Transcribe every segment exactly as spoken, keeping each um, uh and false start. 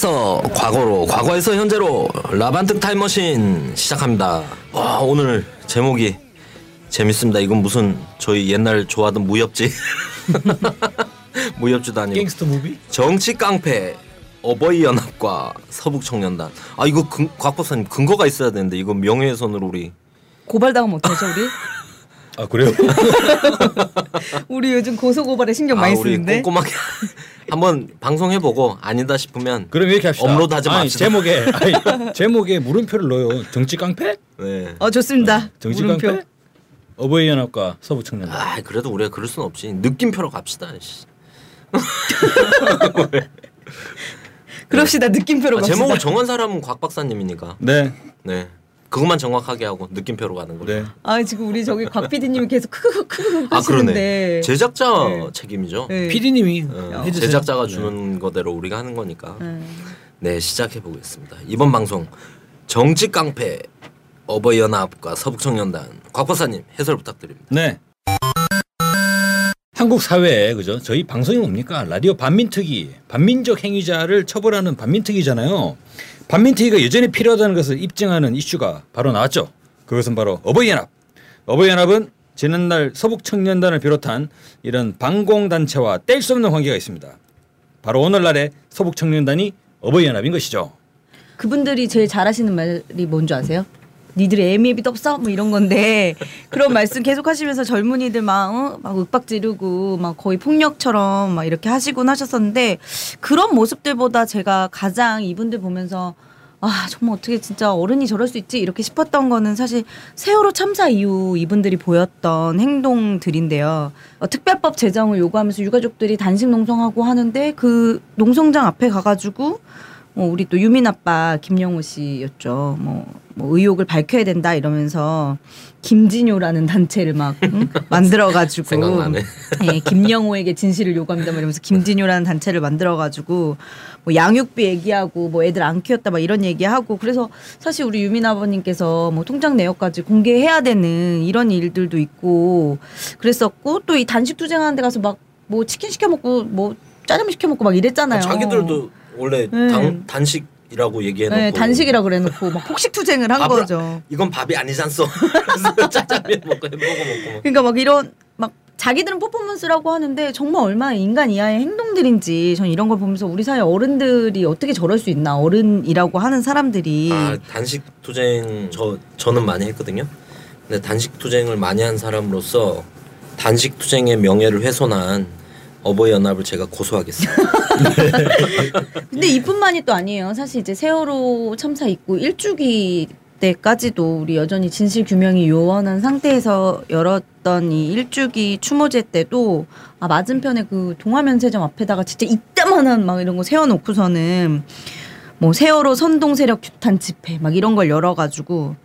현재에서 과거로, 과거에서 현재로 라반 특 타임머신 시작합니다. 와, 오늘 제목이 재밌습니다. 이건 무슨 저희 옛날 좋아하던 무협지 무협지도 아니고 갱스터 무비? 정치 깡패 어버이연합과 서북청년단. 아 이거 근, 곽 박사님 근거가 있어야 되는데 이거 명예훼손으로 우리 고발당하면 어떡하죠 우리? 아 그래요? 우리 요즘 고소고발에 신경 아, 많이 쓰는데 우리 꼼꼼하게 한번 방송해보고 아니다 싶으면 그럼 이렇게 합시다. 업로드하지 맙시다. 아니, 제목에 아니, 제목에 물음표를 넣어요. 정치 깡패? 네. 어 좋습니다. 어, 정치 물음표. 깡패? 어버이연합과 서북청년단. 아 그래도 우리가 그럴 순 없지. 느낌표로 갑시다. 그럽시다. 느낌표로 아, 갑시다. 제목을 정한 사람은 곽 박사님이니까. 네. 네. 그것만 정확하게 하고 느낌표로 가는 거예요. 네. 아 지금 우리 저기 곽 피디님이 계속 크크크크 아, 하시는데. 그러네. 제작자 네. 책임이죠. 네. 피디님이 어, 제작자가 주는 네. 거대로 우리가 하는 거니까. 네, 네 시작해 보겠습니다. 이번 방송 정치 깡패 어버이연합과 서북청년단 곽 박사님 해설 부탁드립니다. 네. 한국 사회에 그죠? 저희 방송이 뭡니까? 라디오 반민특위, 반민족 행위자를 처벌하는 반민특위잖아요. 반민특위가 여전히 필요하다는 것을 입증하는 이슈가 바로 나왔죠. 그것은 바로 어버이연합. 어버이연합은 지난날 서북청년단을 비롯한 이런 반공단체와 뗄 수 없는 관계가 있습니다. 바로 오늘날의 서북청년단이 어버이연합인 것이죠. 그분들이 제일 잘하시는 말이 뭔지 아세요? 니들의 애미애비 덥싸 뭐 이런 건데 그런 말씀 계속 하시면서 젊은이들 막, 어? 막 윽박 지르고 막 거의 폭력처럼 막 이렇게 하시곤 하셨었는데 그런 모습들보다 제가 가장 이분들 보면서 아 정말 어떻게 진짜 어른이 저럴 수 있지 이렇게 싶었던 거는 사실 세월호 참사 이후 이분들이 보였던 행동들인데요. 어, 특별법 제정을 요구하면서 유가족들이 단식 농성하고 하는데 그 농성장 앞에 가가지고 뭐 우리 또 유민 아빠 김영호 씨였죠. 뭐, 뭐 의혹을 밝혀야 된다 이러면서 김진효라는 단체를 막 응? 만들어가지고 생각나네. 예, 김영호에게 진실을 요구합니다. 뭐 이러면서 김진효라는 단체를 만들어가지고 뭐 양육비 얘기하고 뭐 애들 안 키웠다 막 이런 얘기하고 그래서 사실 우리 유민 아버님께서 뭐 통장 내역까지 공개해야 되는 이런 일들도 있고 그랬었고 또 이 단식 투쟁하는데 가서 막 뭐 치킨 시켜 먹고 뭐 짜장면 시켜 먹고 막 이랬잖아요. 자기들도 원래 네. 당, 단식이라고 얘기해놓고 네, 단식이라고 그래놓고 막 폭식 투쟁을 한 거죠. 이건 밥이 아니잖소. 짜장면 먹고 햄버거 먹고. 그러니까 막 이런 막 자기들은 퍼포먼스라고 하는데 정말 얼마나 인간 이하의 행동들인지 전 이런 걸 보면서 우리 사회 어른들이 어떻게 저럴 수 있나 어른이라고 하는 사람들이. 아 단식 투쟁 저 저는 많이 했거든요. 근데 단식 투쟁을 많이 한 사람으로서 단식 투쟁의 명예를 훼손한. 어버이연합을 제가 고소하겠습니다. 근데 이뿐만이 또 아니에요. 사실 이제 세월호 참사 있고 일주기 때까지도 우리 여전히 진실규명이 요원한 상태에서 열었던 이 일주기 추모제 때도 아 맞은편에 그 동화면세점 앞에다가 진짜 이따만한 막 이런 거 세워놓고서는 뭐 세월호 선동세력 규탄 집회 막 이런 걸 열어가지고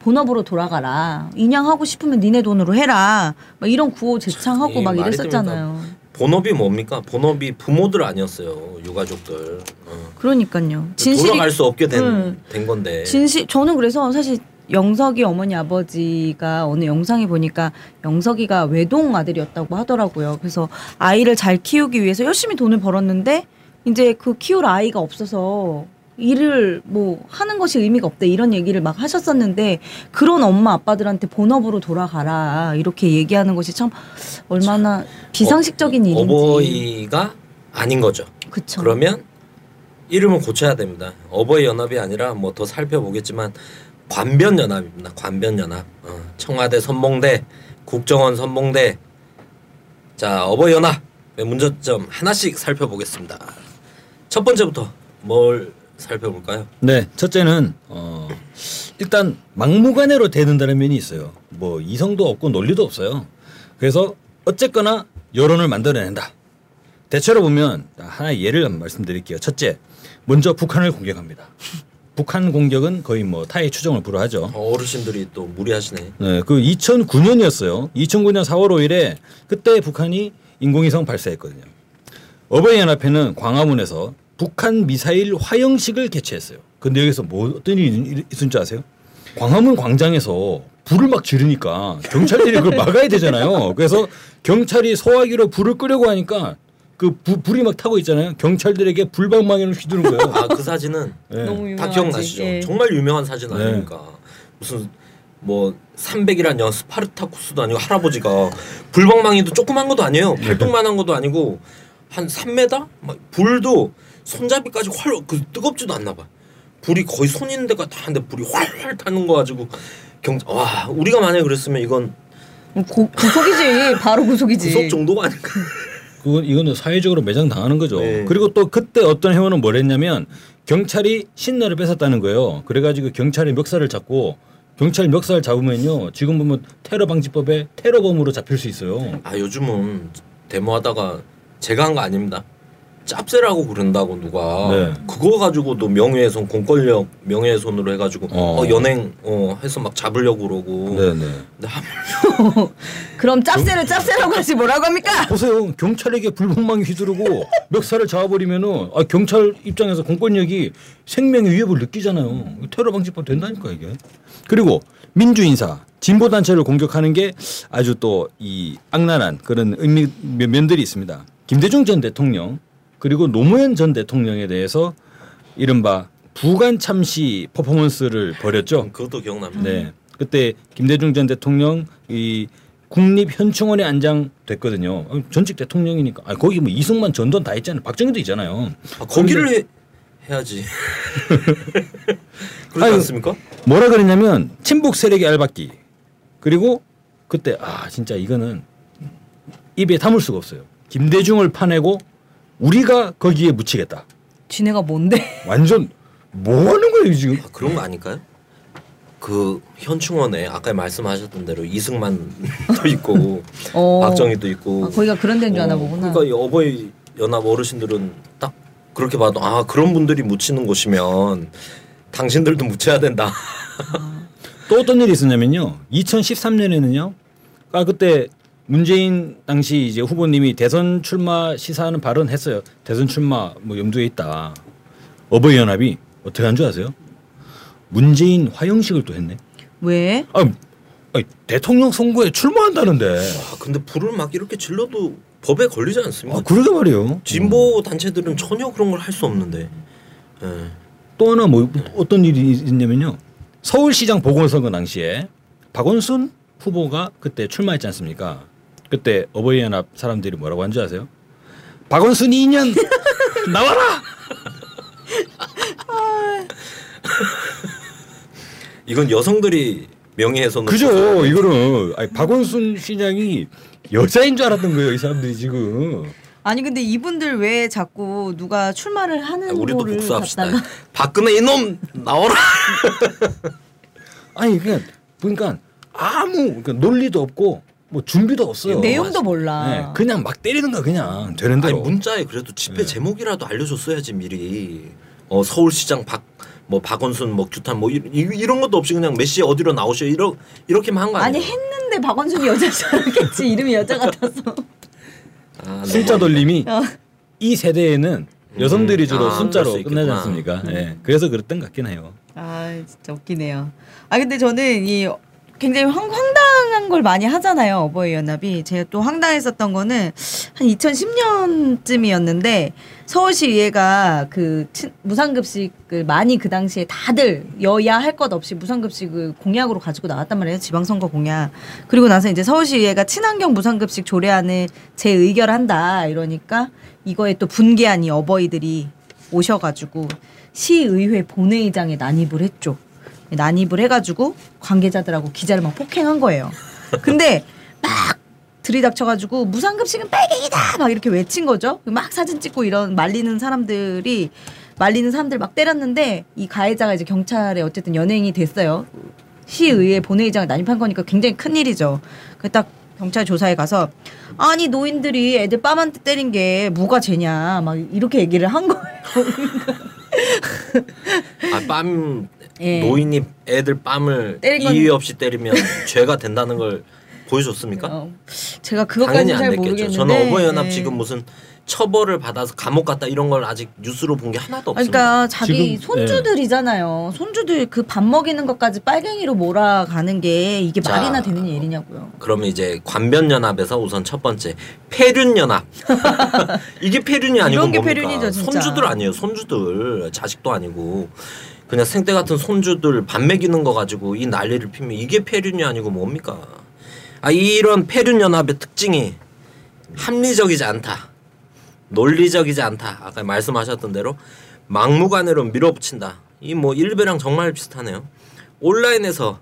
본업으로 돌아가라. 인양하고 싶으면 니네 돈으로 해라. 막 이런 구호 제창하고 막 이랬었잖아요. 본업이 뭡니까? 본업이 부모들 아니었어요. 유가족들. 어. 그러니까요. 진실이 돌아갈 수 없게 된, 음. 된 건데. 진실. 저는 그래서 사실 영석이 어머니 아버지가 어느 영상에 보니까 영석이가 외동 아들이었다고 하더라고요. 그래서 아이를 잘 키우기 위해서 열심히 돈을 벌었는데 이제 그 키울 아이가 없어서 일을 뭐 하는 것이 의미가 없다 이런 얘기를 막 하셨었는데 그런 엄마 아빠들한테 본업으로 돌아가라 이렇게 얘기하는 것이 참 얼마나 비상식적인 어, 일인지. 어버이가 아닌 거죠. 그쵸. 그러면 이름을 고쳐야 됩니다. 어버이 연합이 아니라 뭐 더 살펴보겠지만 관변 연합입니다. 관변 연합. 어, 청와대 선봉대, 국정원 선봉대. 자 어버이 연합의 문제점 하나씩 살펴보겠습니다. 첫 번째부터 뭘 살펴볼까요? 네, 첫째는 어, 일단 막무가내로 대든다는 면이 있어요. 뭐 이성도 없고 논리도 없어요. 그래서 어쨌거나 여론을 만들어낸다. 대체로 보면 하나의 예를 한번 말씀드릴게요. 첫째, 먼저 북한을 공격합니다. 북한 공격은 거의 뭐 타의 추정을 불허하죠. 어르신들이 또 무리하시네. 네, 그 이천구 년이었어요. 이천구 년 사월 오일에 그때 북한이 인공위성 발사했거든요. 어버이연합회는 광화문에서 북한 미사일 화형식을 개최했어요. 근데 여기서 뭐 어떤 일이 있었는지 아세요? 광화문 광장에서 불을 막 지르니까 경찰들이 그걸 막아야 되잖아요. 그래서 경찰이 소화기로 불을 끄려고 하니까 그 부, 불이 막 타고 있잖아요. 경찰들에게 불방망이를 휘두른 거예요. 아, 그 사진은 네. 너무 다 기억나시죠? 예. 정말 유명한 사진 아닙니까? 네. 무슨 뭐 삼백이라냐 스파르타쿠스도 아니고 할아버지가 불방망이도 조그만 것도 아니에요. 발톱만한 것도 아니고 한 삼 미터? 막 불도 손잡이까지 활 그 뜨겁지도 않나 봐. 불이 거의 손 있는 데가 다 근데 불이 활활 타는 거 가지고 경 와 우리가 만약에 그랬으면 이건 고, 구속이지. 바로 구속이지. 구속 정도가 아닐까. 그건 이거는 사회적으로 매장 당하는 거죠. 네. 그리고 또 그때 어떤 회원은 뭘 했냐면 경찰이 신나를 뺏었다는 거예요. 그래가지고 경찰이 멱살을 잡고 경찰 멱살 잡으면요 지금 보면 테러 방지법에 테러범으로 잡힐 수 있어요. 아 요즘은 데모하다가 제가 한 거 아닙니다. 짭새라고 그런다고 누가 네. 그거 가지고도 명예훼손 공권력 명예훼손으로 해가지고 어. 어, 연행 어, 해서 막 잡으려고 그러고 네네. 근데 그럼 짭새를 짭새라고 하지 뭐라고 합니까? 어, 보세요. 경찰에게 불복망이 휘두르고 멱살을 잡아버리면은 아, 경찰 입장에서 공권력이 생명의 위협을 느끼잖아요. 테러 방지법 된다니까 이게. 그리고 민주인사 진보단체를 공격하는 게 아주 또 이 악랄한 그런 의미 면들이 있습니다. 김대중 전 대통령 그리고 노무현 전 대통령에 대해서 이른바 부관 참시 퍼포먼스를 벌였죠. 그것도 기억납니다. 네, 그때 김대중 전 대통령 이 국립현충원에 안장됐거든요. 전직 대통령이니까. 아 거기 뭐 이승만 전두환 다 있잖아요. 박정희도 있잖아요. 아, 거기를 해, 해야지. 그렇지 아니, 않습니까? 뭐라 그랬냐면 친북 세력의 알박기. 그리고 그때 아 진짜 이거는 입에 담을 수가 없어요. 김대중을 파내고 우리가 거기에 묻히겠다. 지네가 뭔데? 완전 뭐 하는 거예요 지금? 아, 그런 거 아닐까요? 그 현충원에 아까 말씀하셨던 대로 이승만도 있고 어. 박정희도 있고. 아, 거기가 그런 데인 줄 아나 어, 보구나. 그러니까 이 어버이 연합 어르신들은 딱 그렇게 봐도 아 그런 분들이 묻히는 곳이면 당신들도 묻혀야 된다. 아. 또 어떤 일이 있었냐면요. 이천십삼 년에는요. 아 그때 문재인 당시 이제 후보님이 대선 출마 시사하는 발언했어요. 대선 출마 뭐 염두에 있다. 어버이 연합이 어떻게 한 줄 아세요? 문재인 화형식을 또 했네. 왜? 아, 아니, 대통령 선거에 출마한다는데. 아, 근데 불을 막 이렇게 질러도 법에 걸리지 않습니까? 아, 그러게 말이에요. 진보 단체들은 전혀 그런 걸 할 수 없는데. 에. 또 하나 뭐 어떤 일이 있냐면요. 서울시장 보궐선거 당시에 박원순 후보가 그때 출마했지 않습니까? 그때 어버이 연합 사람들이 뭐라고 한 줄 아세요? 박원순이 이 년 나와라. 이건 여성들이 명예훼손. 그죠? 이거는 아니, 박원순 시장이 여자인 줄 알았던 거예요. 이 사람들이 지금. 아니 근데 이분들 왜 자꾸 누가 출마를 하는 아, 우리도 복수합시다. 갖다가... 박근혜 이놈 나와라. 아니 그냥 보니까 아무 그러니까 논리도 없고. 뭐 준비도 없어요. 내용도 몰라. 네, 그냥 막 때리는 거 그냥 되는 대로. 아니, 문자에 그래도 집회 네. 제목이라도 알려줬어야지 미리. 어, 서울시장 박 뭐 박원순 뭐 규탄 뭐 이, 이, 이런 것도 없이 그냥 몇 시에 어디로 나오셔 이러 이렇게만 한 거 아니에요? 아니 했는데 박원순이 여자였겠지. 이름이 여자 같아서. 아, 순자 돌림이 어. 이 세대에는 여성들이 주로 음, 아, 순자로 끝나지 않습니까? 음. 네, 그래서 그랬던 것 같긴 해요. 아 진짜 웃기네요. 아 근데 저는 이 굉장히 황, 황당한 걸 많이 하잖아요. 어버이 연합이. 제가 또 황당했었던 거는 한 이천십 년쯤이었는데 서울시의회가 그 친, 무상급식을 많이 그 당시에 다들 여야 할 것 없이 무상급식을 공약으로 가지고 나왔단 말이에요. 지방선거 공약. 그리고 나서 이제 서울시의회가 친환경 무상급식 조례안을 재의결한다. 이러니까 이거에 또 분개한 이 어버이들이 오셔가지고 시의회 본회의장에 난입을 했죠. 난입을 해가지고 관계자들하고 기자를 막 폭행한 거예요. 근데 막 들이닥쳐가지고 무상급식은 빨갱이다 막 이렇게 외친 거죠. 막 사진 찍고 이런 말리는 사람들이 말리는 사람들 막 때렸는데 이 가해자가 이제 경찰에 어쨌든 연행이 됐어요. 시의회 본회의장에 난입한 거니까 굉장히 큰 일이죠. 딱 경찰 조사에 가서 아니 노인들이 애들 뺨한테 때린 게 뭐가 죄냐 막 이렇게 얘기를 한 거예요. 아 뺨 예. 노인이 애들 뺨을 이유 없이 때리면 죄가 된다는 걸 보여줬습니까? 어, 제가 그것까지는 잘 모르겠는데 저는 어버이 연합 예. 지금 무슨 처벌을 받아서 감옥 갔다 이런 걸 아직 뉴스로 본 게 하나도 없습니다. 그러니까 자기 지금, 손주들이잖아요. 네. 손주들 그 밥 먹이는 것까지 빨갱이로 몰아가는 게 이게 자, 말이나 되는 일이냐고요. 그러면 이제 관변연합에서 우선 첫 번째 폐륜연합. 이게 폐륜이 아니고 이런 게 뭡니까? 폐륜이죠, 진짜. 손주들 아니에요. 손주들. 자식도 아니고. 그냥 생떼 같은 손주들 밥 먹이는 거 가지고 이 난리를 피면 이게 폐륜이 아니고 뭡니까? 아 이런 폐륜연합의 특징이 합리적이지 않다. 논리적이지 않다. 아까 말씀하셨던 대로 막무가내로 밀어붙인다. 이 뭐 일베랑 정말 비슷하네요. 온라인에서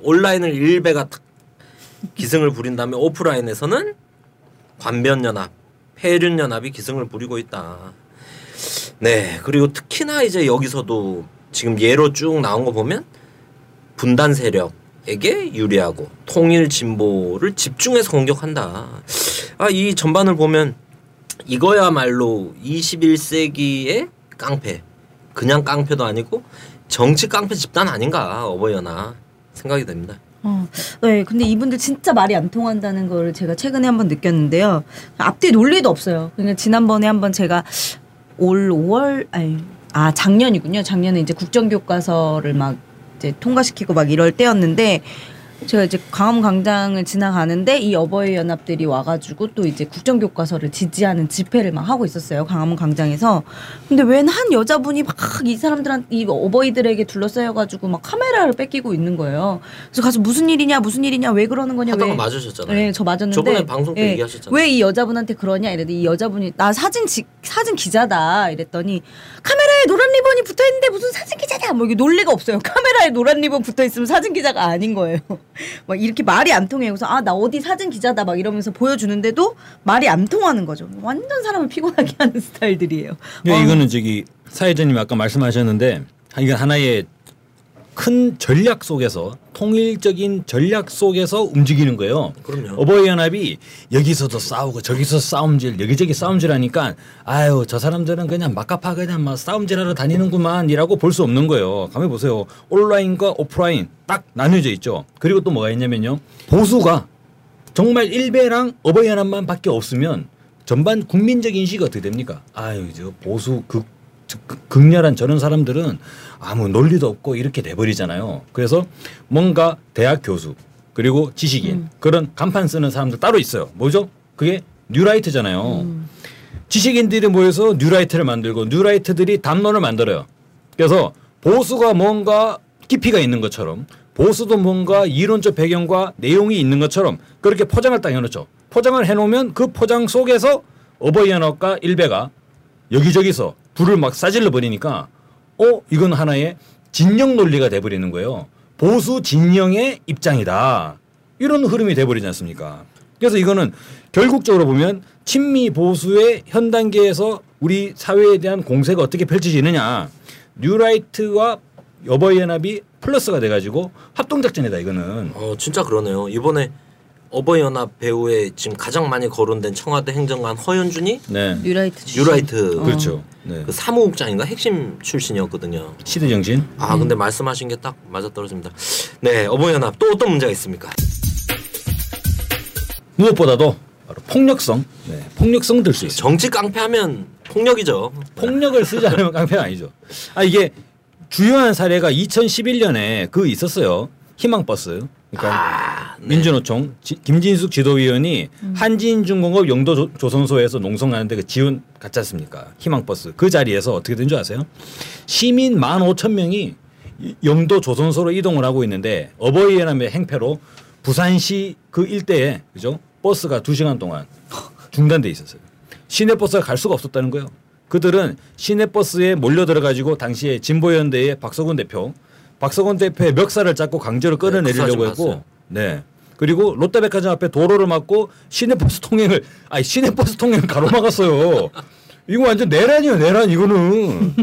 온라인을 일베가 탁 기승을 부린 다음에 오프라인에서는 관변연합, 폐륜연합이 기승을 부리고 있다. 네. 그리고 특히나 이제 여기서도 지금 예로 쭉 나온 거 보면 분단 세력에게 유리하고 통일 진보를 집중해서 공격한다. 아, 이 전반을 보면 이거야말로 이십일 세기의 깡패, 그냥 깡패도 아니고 정치 깡패 집단 아닌가 어버이연합 생각이 됩니다. 어, 네, 근데 이분들 진짜 말이 안 통한다는 걸 제가 최근에 한번 느꼈는데요. 앞뒤 논리도 없어요. 그냥 지난번에 한번 제가 올 오월, 아니, 아 작년이군요. 작년에 이제 국정교과서를 막 이제 통과시키고 막 이럴 때였는데. 제가 이제 광화문광장을 지나가는데 이 어버이연합들이 와가지고 또 이제 국정교과서를 지지하는 집회를 막 하고 있었어요. 광화문광장에서. 근데 웬 한 여자분이 막 이 사람들한테 이 어버이들에게 둘러싸여가지고 막 카메라를 뺏기고 있는 거예요. 그래서 가서 무슨 일이냐 무슨 일이냐 왜 그러는 거냐. 하다가 왜. 맞으셨잖아요. 네, 저 맞았는데. 저번에 방송 때 네, 얘기하셨잖아요. 왜 이 여자분한테 그러냐 이랬더니 이 여자분이 나 사진 지, 사진 기자다 이랬더니 카메라에 노란 리본이 붙어있는데 무슨 사진 기자냐 뭐 이게 논리가 없어요. 카메라에 노란 리본 붙어있으면 사진 기자가 아닌 거예요. 막 이렇게 말이 안 통해요. 그래서 아 나 어디 사진 기자다 막 이러면서 보여주는데도 말이 안 통하는 거죠. 완전 사람을 피곤하게 하는 스타일들이에요. 네, 어. 이거는 저기 사회자님 아까 말씀하셨는데 이건 하나의 큰 전략 속에서 통일적인 전략 속에서 움직이는 거예요. 그럼요. 어버이연합이 여기서도 싸우고 저기서 싸움질 여기저기 싸움질 하니까 아유 저 사람들은 그냥 막가파 그냥 막 싸움질하러 다니는구만이라고 볼 수 없는 거예요. 가만히 보세요. 온라인과 오프라인 딱 나뉘어져 있죠. 그리고 또 뭐가 있냐면요. 보수가 정말 일베랑 어버이연합만 밖에 없으면 전반 국민적 인식이 어떻게 됩니까? 아유 저 보수 극 극렬한 저런 사람들은 아무 논리도 없고 이렇게 돼버리잖아요. 그래서 뭔가 대학 교수 그리고 지식인 음. 그런 간판 쓰는 사람들 따로 있어요. 뭐죠? 그게 뉴라이트잖아요. 음. 지식인들이 모여서 뉴라이트를 만들고 뉴라이트들이 담론을 만들어요. 그래서 보수가 뭔가 깊이가 있는 것처럼 보수도 뭔가 이론적 배경과 내용이 있는 것처럼 그렇게 포장을 딱 해놓죠. 포장을 해놓으면 그 포장 속에서 어버이연합과 일베가 여기저기서 불을 막 싸질러 버리니까 어 이건 하나의 진영 논리가 돼버리는 거예요. 보수 진영의 입장이다. 이런 흐름이 돼버리지 않습니까? 그래서 이거는 결국적으로 보면 친미 보수의 현 단계에서 우리 사회에 대한 공세가 어떻게 펼쳐지느냐. 뉴라이트와 어버이연합이 플러스가 돼가지고 합동작전이다 이거는. 어 진짜 그러네요. 이번에 어버이연합 배우에 지금 가장 많이 거론된 청와대 행정관 허윤준이 네. 뉴라이트 뉴라이트 어. 그렇죠. 네. 그 사무국장인가 핵심 출신이었거든요. 시대정신. 아 음. 근데 말씀하신 게 딱 맞아떨어집니다. 네, 어버이연합 또 어떤 문제가 있습니까? 무엇보다도 바로 폭력성. 네, 폭력성 들 수 있어요. 정치 깡패하면 폭력이죠. 폭력을 쓰지 않으면 깡패는 아니죠. 아 이게 주요한 사례가 이천십일 년에 그 있었어요. 희망버스. 그러니까 아, 네. 민주노총 지, 김진숙 지도위원이 음. 한진중공업 영도조선소에서 농성하는데 그 지원 갔지 않습니까? 희망버스 그 자리에서 어떻게 된 줄 아세요? 시민 만 오천 명이 영도조선소로 이동을 하고 있는데 어버이연합의 행패로 부산시 그 일대에 그죠? 버스가 두 시간 동안 중단돼 있었어요. 시내버스가 갈 수가 없었다는 거예요. 그들은 시내버스에 몰려들어가지고 당시에 진보연대의 박석운 대표 박석운 대표의 멱살을 잡고 강제로 끌어내리려고 네, 했고, 네. 그리고 롯데백화점 앞에 도로를 막고 시내버스 통행을, 아니 시내버스 통행을 가로막았어요. 이거 완전 내란이에요, 내란 이거는.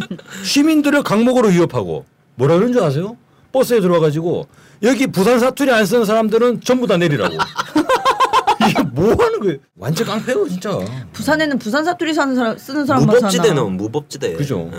시민들을 강목으로 위협하고 뭐라 그런 줄 아세요? 버스에 들어와가지고 여기 부산 사투리 안 쓰는 사람들은 전부 다 내리라고. 이게 뭐 하는 거예요? 완전 깡패요, 진짜. 부산에는 부산 사투리 사는 사람 쓰는 사람만 사나. 무법지대는 무법지대. 그죠. 네.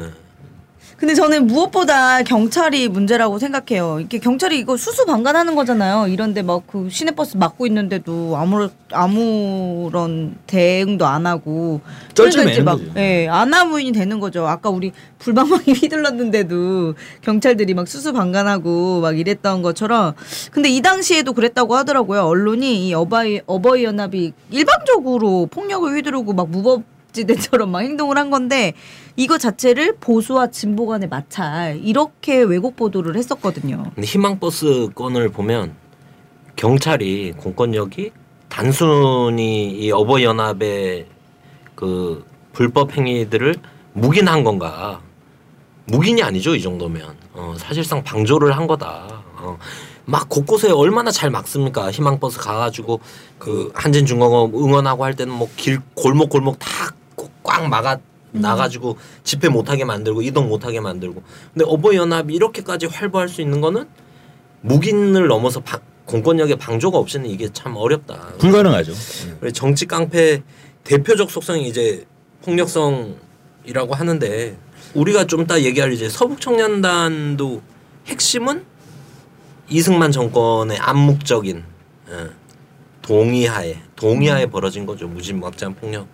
근데 저는 무엇보다 경찰이 문제라고 생각해요. 이렇게 경찰이 이거 수수방관하는 거잖아요. 이런데 막 그 시내버스 막고 있는데도 아무 아무런 대응도 안 하고 그러니까 이제 막 예, 안하무인이 되는 거죠. 아까 우리 불방망이 휘둘렀는데도 경찰들이 막 수수방관하고 막 이랬던 것처럼. 근데 이 당시에도 그랬다고 하더라고요. 언론이 이 어버이 어버이 연합이 일방적으로 폭력을 휘두르고 막 무법 지대처럼 막 행동을 한 건데 이거 자체를 보수와 진보 간의 마찰 이렇게 왜곡 보도를 했었거든요. 근데 희망버스 건을 보면 경찰이 공권력이 단순히 이 어버이 연합의 그 불법 행위들을 묵인한 건가? 묵인이 아니죠, 이 정도면. 어, 사실상 방조를 한 거다. 어. 막 곳곳에 얼마나 잘 막습니까? 희망버스 가가지고 그 한진중공업 응원하고 할 때는 뭐 길 골목 골목 다 꽉 막아 나가지고 집회 못하게 만들고 이동 못하게 만들고. 근데 어버이연합이 이렇게까지 활보할 수 있는 거는 묵인을 넘어서 바, 공권력의 방조가 없이는 이게 참 어렵다. 불가능하죠. 정치 깡패 대표적 속성이 이제 폭력성이라고 하는데 우리가 좀 이따 얘기할 이제 서북청년단도 핵심은 이승만 정권의 암묵적인 동의하에 동의하에 벌어진 거죠. 무지막지한 폭력.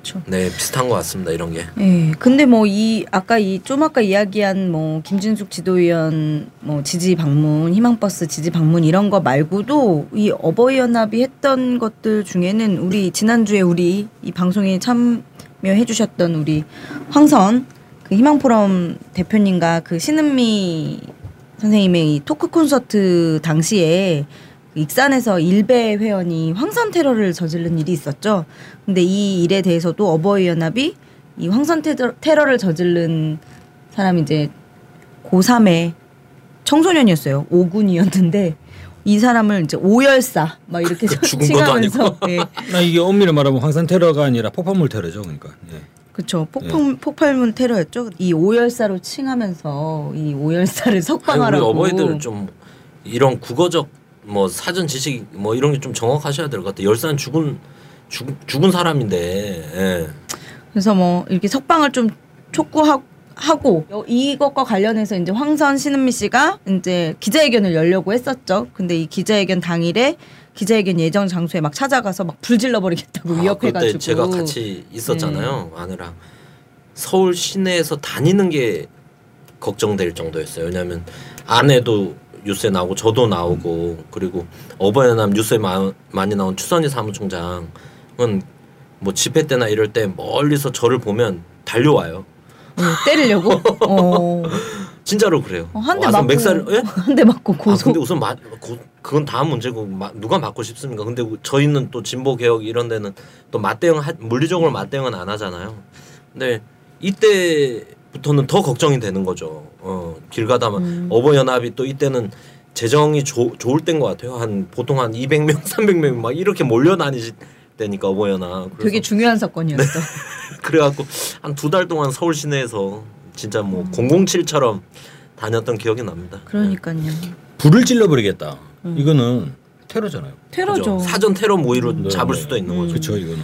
그렇죠. 네, 비슷한 것 같습니다. 이런 게. 네, 근데 뭐 이 아까 이 좀 아까 이야기한 뭐 김진숙 지도위원 뭐 지지 방문, 희망버스 지지 방문 이런 거 말고도 이 어버이연합이 했던 것들 중에는 우리 지난주에 우리 이 방송에 참여해주셨던 우리 황선 그 희망포럼 대표님과 그 신은미 선생님의 이 토크 콘서트 당시에 익산에서 일베 회원이 황선 테러를 저지른 일이 있었죠. 근데 이 일에 대해서도 어버이연합이 이 황선 테러, 테러를 저지른 사람이 이제 고삼의 청소년이었어요. 오군이었는데 이 사람을 이제 오열사 막 이렇게 칭하면서 예. 나 이게 엄밀히 말하면 황선 테러가 아니라 폭발물 테러죠. 그러니까. 예. 그렇죠. 폭풍, 예. 폭발물 테러였죠. 이 오열사로 칭하면서 이 오열사를 석방하라고. 아니, 우리 어버이들 좀 이런 국어적 뭐 사전 지식 뭐 이런 게 좀 정확하셔야 될 것 같아요. 열사는 죽은 죽, 죽은 사람인데. 예. 그래서 뭐 이렇게 석방을 좀 촉구하고 이것과 관련해서 이제 황선 신은미 씨가 이제 기자회견을 열려고 했었죠. 근데 이 기자회견 당일에 기자회견 예정 장소에 막 찾아가서 막 불 질러버리겠다고 아, 위협해가지고. 그때 제가 같이 있었잖아요. 네. 아내랑. 서울 시내에서 다니는 게 걱정될 정도였어요. 왜냐하면 아내도 뉴스에 나오고 저도 나오고 그리고 어버이연합 뉴스에 마, 많이 나온 추선희 사무총장은 뭐 집회 때나 이럴 때 멀리서 저를 보면 달려와요. 어, 때리려고? 어. 진짜로 그래요. 어, 한 대 맞고 맥살, 예? 한 대 맞고 고소. 아, 근데 우선 마, 고, 그건 다음 문제고 마, 누가 맞고 싶습니까? 근데 저희는 또 진보 개혁 이런 데는 또 맞대응 하, 물리적으로 맞대응은 안 하잖아요. 근데 이때부터는 더 걱정이 되는 거죠. 어, 길 가다만 음. 어버이연합이 또 이때는 재정이 조, 좋을 때인 것 같아요. 한 보통 한 이백 명, 삼백 명 막 이렇게 몰려다니지. 되니까 어버이연합 되게 중요한 사건이었어. 네. 그래갖고 한 두 달 동안 서울 시내에서 진짜 뭐 음. 공공칠처럼 다녔던 기억이 납니다. 그러니까요. 네. 불을 질러버리겠다. 음. 이거는 테러잖아요. 테러죠. 그죠? 사전 테러 모의로 음. 잡을 네. 수도 있는 음. 거죠. 그렇죠. 이거는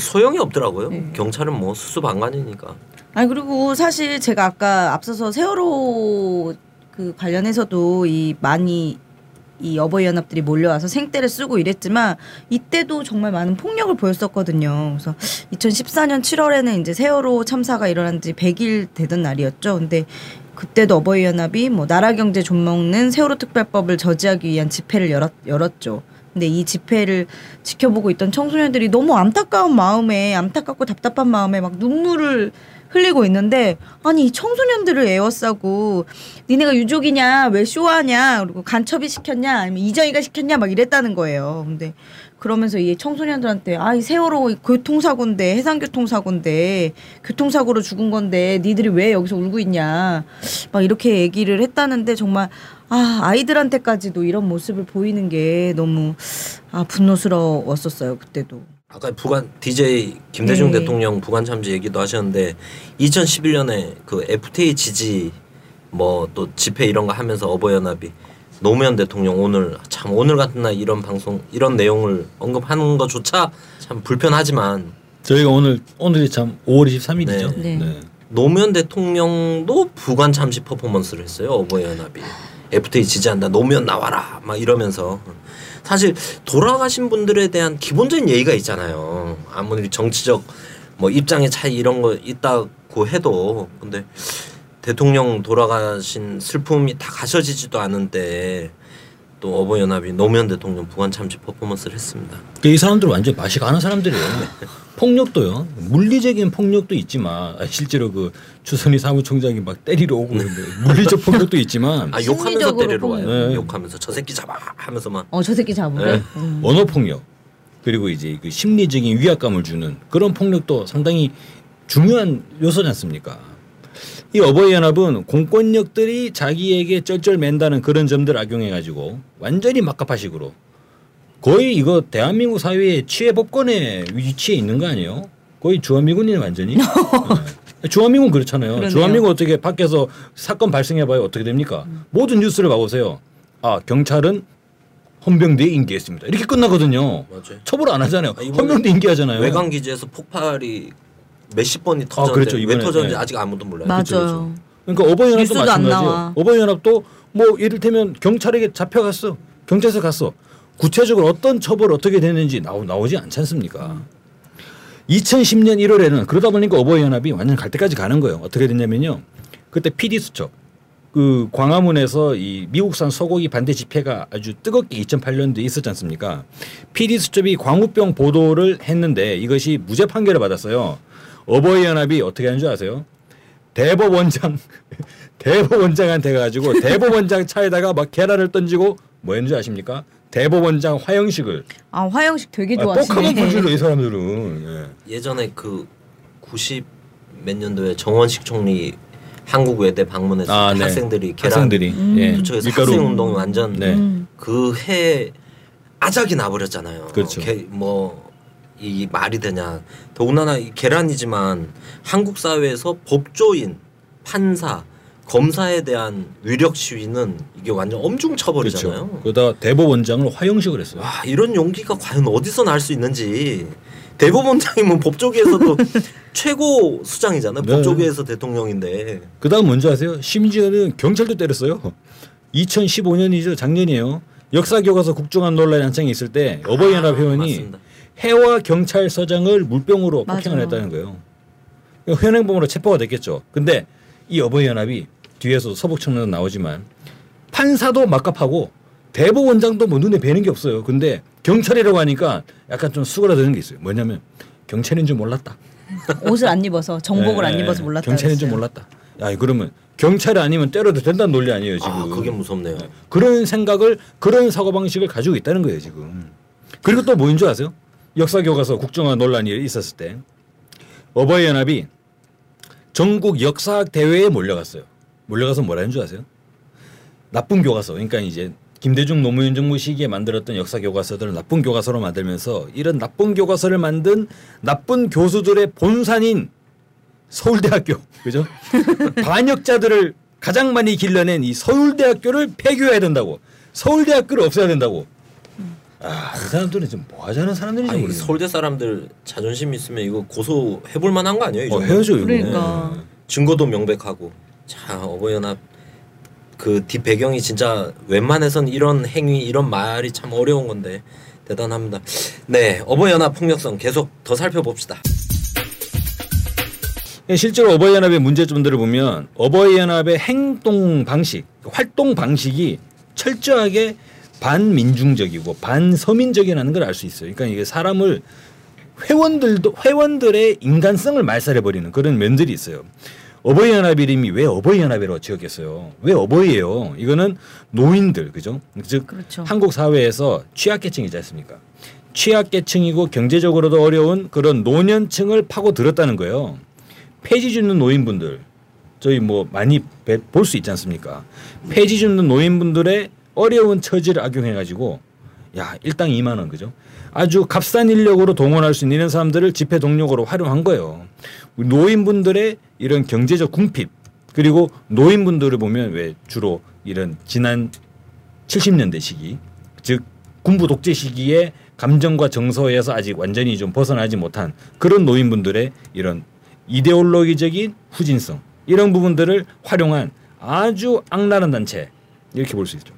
소용이 없더라고요. 네. 경찰은 뭐 수수방관이니까. 아니 그리고 사실 제가 아까 앞서서 세월호 그 관련해서도 이 많이 이 어버이연합들이 몰려와서 생떼를 쓰고 이랬지만 이때도 정말 많은 폭력을 보였었거든요. 그래서 이천십사 년 칠월에는 이제 세월호 참사가 일어난 지 백 일 되던 날이었죠. 근데 그때도 어버이연합이 뭐 나라 경제 좀먹는 세월호 특별법을 저지하기 위한 집회를 열었, 열었죠. 근데 이 집회를 지켜보고 있던 청소년들이 너무 안타까운 마음에 안타깝고 답답한 마음에 막 눈물을 흘리고 있는데 아니 이 청소년들을 에워싸고 니네가 유족이냐 왜 쇼하냐 그리고 간첩이 시켰냐 아니면 이정희가 시켰냐 막 이랬다는 거예요. 근데 그러면서 이 청소년들한테 아 이 세월호 교통사고인데 해상교통사고인데 교통사고로 죽은 건데 니들이 왜 여기서 울고 있냐 막 이렇게 얘기를 했다는데 정말 아 아이들한테까지도 이런 모습을 보이는 게 너무 아 분노스러웠었어요 그때도. 아까 부관 디제이 김대중 네. 대통령 부관 참지 얘기도 하셨는데 이천십일 년에 그 에프티에이 지지 뭐 또 집회 이런 거 하면서 어버이연합이 노무현 대통령 오늘 참 오늘 같은 날 이런 방송 이런 내용을 언급하는 것조차 참 불편하지만 저희가 오늘 오늘이 참 오월 이십삼 일이죠. 네. 네. 네. 노무현 대통령도 부관 참시 퍼포먼스를 했어요. 어버이연합이 에프티에이 지지한다, 노무현 나와라 막 이러면서. 사실 돌아가신 분들에 대한 기본적인 예의가 있잖아요. 아무리 정치적 뭐 입장의 차이 이런 거 있다고 해도. 근데 대통령 돌아가신 슬픔이 다 가셔지지도 않은데 또 어버이연합이 노무현 대통령 부관 참시 퍼포먼스를 했습니다. 이 사람들 완전 맛이 가는 사람들이에요. 폭력도요. 물리적인 폭력도 있지만 실제로 그 추선희 사무총장이 막 때리러 오고 그런데 물리적 폭력도 있지만 아, 욕하면서 때리러 와요. 네. 욕하면서 저 새끼 잡아 하면서 막. 어, 저 새끼 잡으래. 네. 음. 언어 폭력 그리고 이제 그 심리적인 위압감을 주는 그런 폭력도 상당히 중요한 요소지 않습니까? 이 어버이연합은 공권력들이 자기에게 쩔쩔맨다는 그런 점들 악용해가지고 완전히 막가파식으로 거의 이거 대한민국 사회의 취해법권의 위치에 있는 거 아니에요? 거의 주한미군이네 완전히. 네. 주한미군 그렇잖아요. 그러네요. 주한미군 어떻게 밖에서 사건 발생해봐요. 어떻게 됩니까? 음. 모든 뉴스를 봐보세요. 아 경찰은 헌병대에 인계했습니다. 이렇게 끝나거든요. 맞아요. 처벌 안 하잖아요. 아, 헌병대 인계하잖아요. 외관기지에서 폭발이 몇십 번이 터졌는데 아, 그렇죠. 왜 터졌는지 네. 아직 아무도 몰라요. 맞아요. 그렇죠, 그렇죠. 그러니까 어버이연합도 마찬가지예요. 어버이연합도 뭐 이를테면 경찰에게 잡혀갔어. 경찰서 갔어. 구체적으로 어떤 처벌 어떻게 되는지 나오, 나오지 않지 않습니까? 이천십 년 일월에는 그러다 보니까 어버이연합이 완전 갈 때까지 가는 거예요. 어떻게 됐냐면요. 그때 피디 수첩. 그 광화문에서 이 미국산 소고기 반대 집회가 아주 뜨겁게 이천팔 년도에 있었지 않습니까? 피디 수첩이 광우병 보도를 했는데 이것이 무죄 판결을 받았어요. 어버이연합이 어떻게 하는 줄 아세요? 대법원장, 대법원장한테 가가지고 대법원장 차에다가 막 계란을 던지고 뭐 했는지 아십니까? 대법원장 화형식을. 아 화형식 되게 좋아하시네. 꼭 하고 퍼질러 이 사람들은. 예. 예전에 그 구십 몇 년도에 정원식 총리 한국외대 방문했을 아, 때 네. 학생들이 계란 학생들이 음. 도처에서 학생운동이 완전 네. 그 해 아작이 나버렸잖아요. 그렇죠. 뭐 이 말이 되냐. 더군다나 이 계란이지만 한국 사회에서 법조인, 판사, 검사에 대한 위력 시위는 이게 완전 엄중 처벌이잖아요. 그렇죠. 그러다 대법원장을 화형식을 했어요. 와, 이런 용기가 과연 어디서 날 수 있는지. 대법원장이면 법조계에서도 최고 수장이잖아요. 네. 법조계에서 대통령인데. 그다음 뭔지 아세요? 심지어는 경찰도 때렸어요. 이천십오 년이죠. 작년이에요. 역사교과서 국정원 논란이 한창 있을 때 어버이연합 회원이 아, 해와 경찰서장을 물병으로 맞아요. 폭행을 했다는 거예요. 현행범으로 체포가 됐겠죠. 근데 이 어버이연합이 뒤에서 서북청년단 나오지만 판사도 막갑하고 대법원장도 뭐 눈에 뵈는 게 없어요. 근데 경찰이라고 하니까 약간 좀 수그러드는 게 있어요. 뭐냐면 경찰인 줄 몰랐다. 옷을 안 입어서 정복을 네, 안 입어서 몰랐다. 경찰인 줄 몰랐다. 야 그러면 경찰이 아니면 때려도 된다는 논리 아니에요 지금. 아 그게 무섭네요. 그런 생각을 그런 사고방식을 가지고 있다는 거예요 지금. 그리고 또 뭐인 줄 아세요? 역사교과서 국정원 논란이 있었을 때 어버이연합이 전국 역사학 대회에 몰려갔어요. 몰려가서 뭐라 했는 줄 아세요? 나쁜 교과서. 그러니까 이제 김대중 노무현 정부 시기에 만들었던 역사 교과서들을 나쁜 교과서로 만들면서 이런 나쁜 교과서를 만든 나쁜 교수들의 본산인 서울대학교, 그죠? 반역자들을 가장 많이 길러낸 이 서울대학교를 폐교해야 된다고. 서울대학교를 없애야 된다고. 아, 그 사람들은 지금 뭐 하자는 사람들인지 모르겠어요. 서울대 사람들 자존심 있으면 이거 고소해볼 만한 거 아니에요? 어, 해야죠. 그러니까. 네. 증거도 명백하고. 자, 어버이연합 그 뒷배경이 진짜 웬만해선 이런 행위, 이런 말이 참 어려운 건데 대단합니다. 네, 어버이연합 폭력성 계속 더 살펴봅시다. 실제로 어버이연합의 문제점들을 보면 어버이연합의 행동 방식, 활동 방식이 철저하게 반민중적이고 반서민적이라는 걸 알 수 있어요. 그러니까 이게 사람을 회원들도 회원들의 인간성을 말살해버리는 그런 면들이 있어요. 어버이연합 이름이 왜 어버이연합이라고 지었겠어요? 왜 어버이예요? 이거는 노인들, 그죠? 즉 그렇죠. 한국 사회에서 취약계층이지 않습니까? 취약계층이고 경제적으로도 어려운 그런 노년층을 파고들었다는 거예요. 폐지 줍는 노인분들, 저희 뭐 많이 볼 수 있지 않습니까? 폐지 줍는 노인분들의 어려운 처지를 악용해가지고 야 일당 이만 원 그죠? 아주 값싼 인력으로 동원할 수 있는 이런 사람들을 집회 동력으로 활용한 거예요. 노인분들의 이런 경제적 궁핍 그리고 노인분들을 보면 왜 주로 이런 지난 칠십 년대 시기 즉 군부 독재 시기에 감정과 정서에서 아직 완전히 좀 벗어나지 못한 그런 노인분들의 이런 이데올로기적인 후진성 이런 부분들을 활용한 아주 악랄한 단체 이렇게 볼 수 있죠.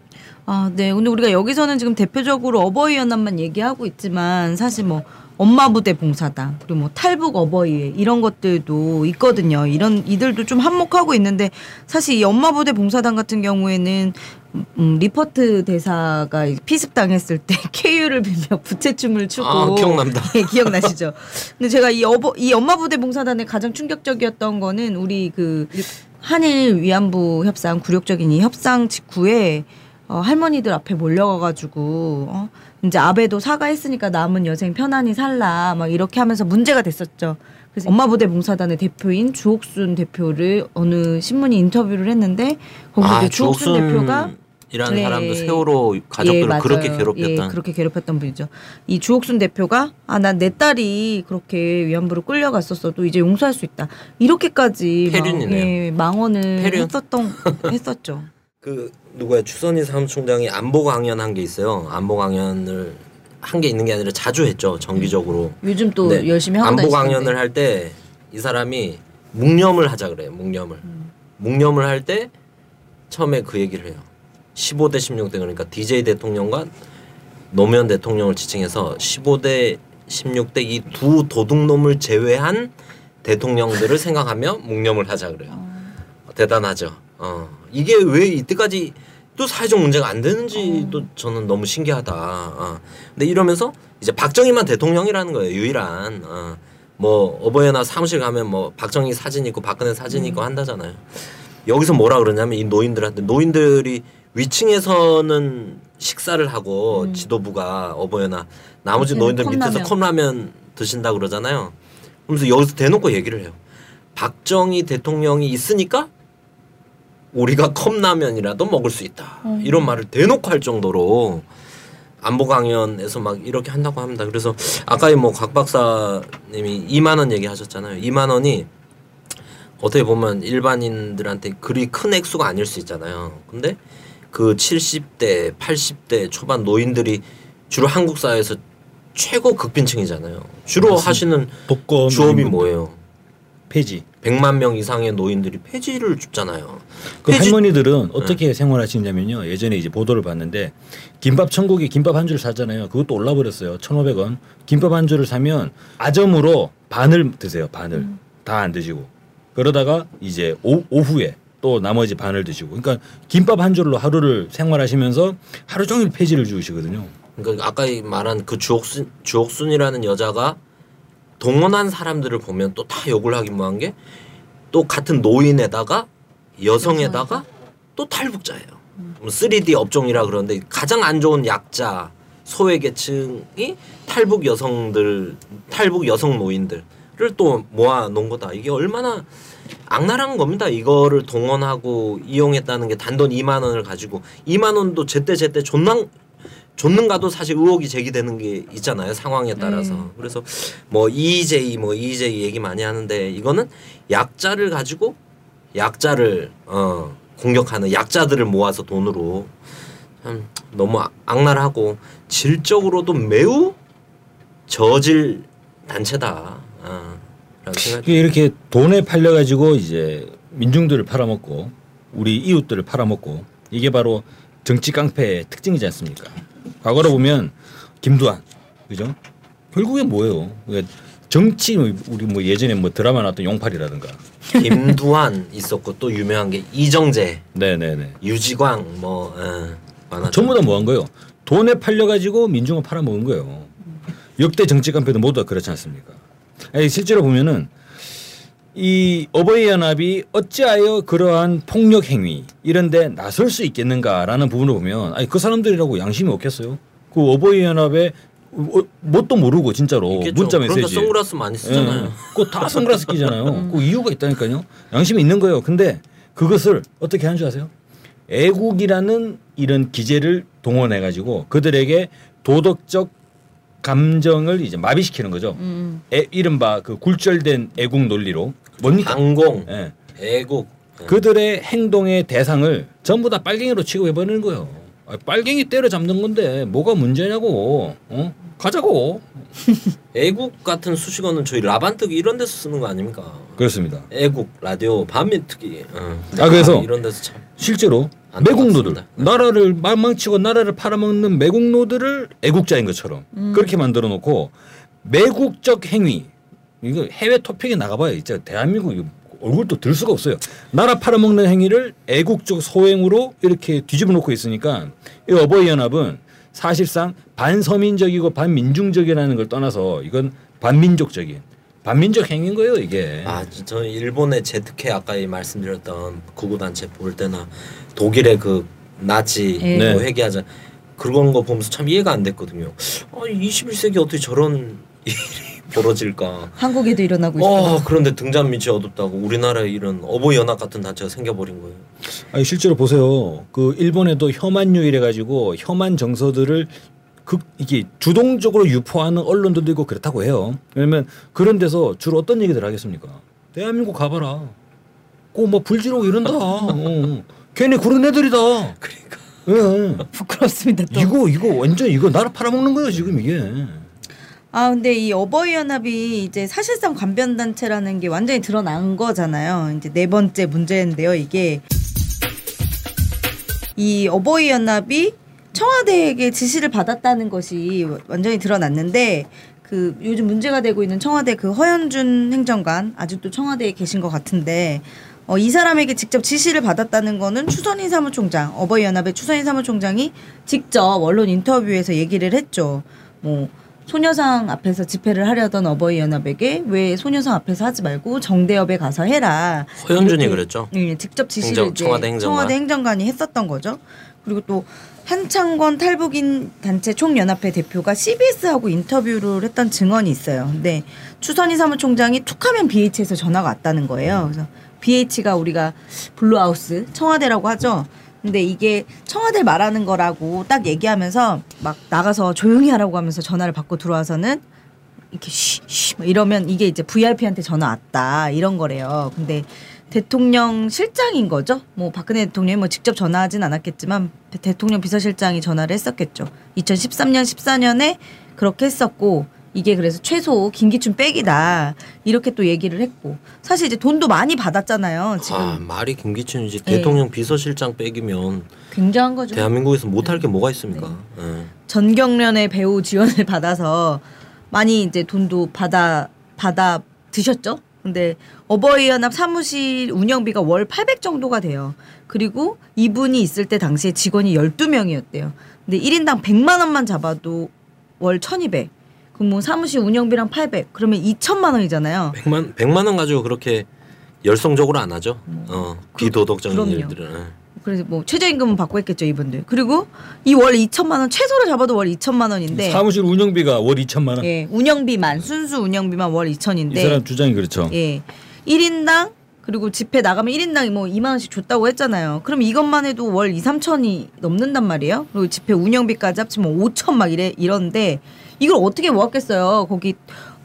아, 네. 오늘 우리가 여기서는 지금 대표적으로 어버이연합만 얘기하고 있지만 사실 뭐 엄마부대봉사단 그리고 뭐 탈북 어버이회 이런 것들도 있거든요. 이런 이들도 좀 한몫하고 있는데 사실 이 엄마부대봉사단 같은 경우에는 음, 리퍼트 대사가 피습당했을 때 케이유를 빌며 부채춤을 추고 아, 기억난다. 예, 기억나시죠? 근데 제가 이 어버 이 엄마부대봉사단의 가장 충격적이었던 거는 우리 그 한일 위안부 협상 굴욕적인 이 협상 직후에 어, 할머니들 앞에 몰려가가지고 어, 이제 아베도 사과했으니까 남은 여생 편안히 살라 막 이렇게 하면서 문제가 됐었죠. 그래서 엄마부대봉사단의 대표인 주옥순 대표를 어느 신문이 인터뷰를 했는데 거기서 아, 주옥순, 주옥순 대표가 이라는 네. 사람도 세월호 가족들을 예, 그렇게 괴롭혔던 예, 그렇게 괴롭혔던 분이죠. 이 주옥순 대표가 아, 난 내 딸이 그렇게 위안부로 끌려갔었어도 이제 용서할 수 있다 이렇게까지 막, 예, 망언을 폐륜. 했었던 했었죠. 그 누구야 추선희 사무총장이 안보 강연한 게 있어요. 안보 강연을 한 게 있는 게 아니라 자주 했죠. 정기적으로. 요즘 또 열심히 하고 안보 강연을 할 때 이 사람이 묵념을 하자 그래요. 묵념을. 음. 묵념을 할 때 처음에 그 얘기를 해요. 십오 대 십육 대 그러니까 디제이 대통령과 노무현 대통령을 지칭해서 십오 대 십육 대 이 두 도둑놈을 제외한 대통령들을 생각하며 묵념을 하자 그래요. 어. 대단하죠. 어. 이게 왜 이때까지 또 사회적 문제가 안 되는지도 저는 너무 신기하다. 어. 근데 이러면서 이제 박정희만 대통령이라는 거예요. 유일한. 어. 뭐 어버이연합 사무실 가면 뭐 박정희 사진 있고 박근혜 사진 있고 한다잖아요. 여기서 뭐라 그러냐면 이 노인들한테 노인들이 위층에서는 식사를 하고 음. 지도부가 어버이연합 나머지 노인들 컵라면. 밑에서 컵라면 드신다 그러잖아요. 그러면서 여기서 대놓고 얘기를 해요. 박정희 대통령이 있으니까 우리가 컵라면이라도 먹을 수 있다. 음. 이런 말을 대놓고 할 정도로 안보 강연에서 막 이렇게 한다고 합니다. 그래서 아까 뭐 곽 박사님이 이만 원 얘기하셨잖아요. 이만 원이 어떻게 보면 일반인들한테 그리 큰 액수가 아닐 수 있잖아요. 근데 그 칠십 대, 팔십 대 초반 노인들이 주로 한국 사회에서 최고 극빈층이잖아요. 주로 맞습니다. 하시는 복권 주업이 뭐예요? 폐지. 백만 명 이상의 노인들이 폐지를 줍잖아요. 그 폐지... 할머니들은 어떻게 네. 생활하시냐면요. 예전에 이제 보도를 봤는데 김밥 천국에 김밥 한 줄 사잖아요. 그것도 올라버렸어요. 천오백 원. 김밥 한 줄을 사면 아점으로 반을 드세요. 반을. 음. 다 안 드시고. 그러다가 이제 오, 오후에 또 나머지 반을 드시고. 그러니까 김밥 한 줄로 하루를 생활하시면서 하루 종일 폐지를 주우시거든요. 그러니까 아까 말한 그 주옥순, 주옥순이라는 여자가 동원한 사람들을 보면 또 다 욕을 하기만 한 게 또 같은 노인에다가 여성에다가 또 탈북자예요. 음. 쓰리디 업종이라 그러는데 가장 안 좋은 약자 소외계층이 탈북 여성들 탈북 여성 노인들을 또 모아놓은 거다. 이게 얼마나 악랄한 겁니다. 이거를 동원하고 이용했다는 게 단돈 이만 원을 가지고 이만 원도 제때 제때 존망 줬는가도 사실 의혹이 제기되는 게 있잖아요. 상황에 따라서. 음. 그래서 뭐 이이제이 뭐 이이제이 얘기 많이 하는데 이거는 약자를 가지고 약자를 어, 공격하는 약자들을 모아서 돈으로 참 너무 악랄하고 질적으로도 매우 저질 단체다. 어, 이렇게 돈에 팔려가지고 이제 민중들을 팔아먹고 우리 이웃들을 팔아먹고 이게 바로 정치 깡패의 특징이지 않습니까? 과거로 보면 김두한, 그죠? 결국에 뭐예요? 정치 우리 뭐 예전에 뭐 드라마 나왔던 용팔이라든가. 김두한 있었고 또 유명한 게 이정재, 네네네, 유지광 뭐 어, 전부 다 뭐 한 거예요? 돈에 팔려가지고 민중을 팔아먹은 거예요. 역대 정치 깡패도 모두 다 그렇지 않습니까? 아니, 실제로 보면은 이 어버이연합이 어찌하여 그러한 폭력 행위 이런데 나설 수 있겠는가라는 부분을 보면 아니 그 사람들이라고 양심이 없겠어요. 그 어버이연합에 어, 뭣도 모르고 진짜로 있겠죠. 문자 메시지. 그런데 선글라스 많이 쓰잖아요. 예, 그거 다 선글라스 끼잖아요. 그 이유가 있다니까요. 양심이 있는 거예요. 근데 그것을 어떻게 하는 줄 아세요? 애국이라는 이런 기제를 동원해 가지고 그들에게 도덕적 감정을 이제 마비시키는 거죠. 음. 애, 이른바 그 굴절된 애국 논리로 뭡니까? 강공, 예. 애국. 그들의 행동의 대상을 전부 다 빨갱이로 취급해버리는 거예요. 빨갱이 때려잡는 건데 뭐가 문제냐고. 어? 가자고. 애국 같은 수식어는 저희 라반특위 이런 데서 쓰는 거 아닙니까? 그렇습니다. 애국, 라디오, 반민특위. 어. 아 그래서 이런 데서 참 실제로 매국노들 네. 나라를 망망치고 나라를 팔아먹는 매국노들을 애국자인 것처럼 음. 그렇게 만들어 놓고 매국적 행위 이거 해외 토픽에 나가봐야 진짜 대한민국 이거 얼굴도 들 수가 없어요. 나라 팔아먹는 행위를 애국적 소행으로 이렇게 뒤집어 놓고 있으니까 이 어버이연합은 사실상 반서민적이고 반민중적이라는 걸 떠나서 이건 반민족적인 반민족 행위인 거예요 이게. 아, 저 일본의 제특혜 아까 말씀드렸던 구구단체 볼 때나 독일의 그 나치 네. 뭐 회개하자 그런 거 보면서 참 이해가 안 됐거든요. 아, 이십일 세기 어떻게 저런 일이 벌어질까. 한국에도 일어나고 있어. 어, 그런데 등잔밑이 어둡다고 우리나라에 이런 어버이연합 같은 단체가 생겨버린 거예요. 아니 실제로 보세요. 그 일본에도 혐한유일해 가지고 혐한 정서들을 극 이게 주동적으로 유포하는 언론들도 있고 그렇다고 해요. 왜냐면 그런 데서 주로 어떤 얘기들 하겠습니까? 대한민국 가봐라. 꼭 뭐 불지르고 이런다. 어. 걔네 그런 애들이다. 그러니까. 네. 부끄럽습니다. 또. 이거 이거 완전 이거 나라 팔아먹는 거예요 지금 이게. 아 근데 이 어버이연합이 이제 사실상 관변단체라는 게 완전히 드러난 거잖아요. 이제 네 번째 문제인데요. 이게 이 어버이연합이 청와대에게 지시를 받았다는 것이 완전히 드러났는데 그 요즘 문제가 되고 있는 청와대 그 허현준 행정관 아직도 청와대에 계신 것 같은데 어, 이 사람에게 직접 지시를 받았다는 거는 추선희 사무총장 어버이연합의 추선희 사무총장이 직접 언론 인터뷰에서 얘기를 했죠. 뭐 소녀상 앞에서 집회를 하려던 어버이연합에게 왜 소녀상 앞에서 하지 말고 정대협에 가서 해라. 허현준이 그랬죠. 네, 직접 지시를 행정, 청와대, 행정관. 청와대 행정관이 했었던 거죠. 그리고 또 한창권 탈북인 단체 총연합회 대표가 씨비에스하고 인터뷰를 했던 증언이 있어요. 근데 추선희 사무총장이 툭하면 비에이치에서 전화가 왔다는 거예요. 그래서 비에이치가 우리가 블루하우스 청와대라고 하죠. 근데 이게 청와대 말하는 거라고 딱 얘기하면서 막 나가서 조용히 하라고 하면서 전화를 받고 들어와서는 이렇게 쉬쉬 이러면 이게 이제 브이아이피한테 전화 왔다 이런 거래요. 근데 대통령 실장인 거죠. 뭐 박근혜 대통령이 뭐 직접 전화하진 않았겠지만 대통령 비서실장이 전화를 했었겠죠. 이천십삼 년 십사 년에 그렇게 했었고 이게 그래서 최소 김기춘 백이다 이렇게 또 얘기를 했고 사실 이제 돈도 많이 받았잖아요. 지금 아, 말이 김기춘이지 네. 대통령 비서실장 백이면 굉장한 거죠. 대한민국에서 못할 네. 게 뭐가 있습니까? 네. 네. 전경련의 배우 지원을 받아서 많이 이제 돈도 받아 받아 드셨죠. 근데 어버이연합 사무실 운영비가 월 팔백 정도가 돼요. 그리고 이분이 있을 때 당시에 직원이 열두 명이었대요. 근데 일 인당 백만 원만 잡아도 월 천이백. 그럼 뭐 사무실 운영비랑 팔백. 그러면 이천만 원이잖아요. 백만 백만 원 가지고 그렇게 열성적으로 안 하죠. 음. 어, 비도덕적인 일들은. 그래서 뭐 최저임금은 받고 했겠죠 이분들. 그리고 이 월 이천만 원 최소로 잡아도 월 이천만 원인데 사무실 운영비가 월 이천만 원. 예, 운영비만 순수 운영비만 월 이천인데 이 사람 주장이 그렇죠. 예, 일 인당 그리고 집회 나가면 일 인당 뭐 이만 원씩 줬다고 했잖아요. 그럼 이것만 해도 월 이, 삼천이 넘는단 말이에요. 그리고 집회 운영비까지 합치면 오천 막 이래 이런데 이걸 어떻게 모았겠어요? 거기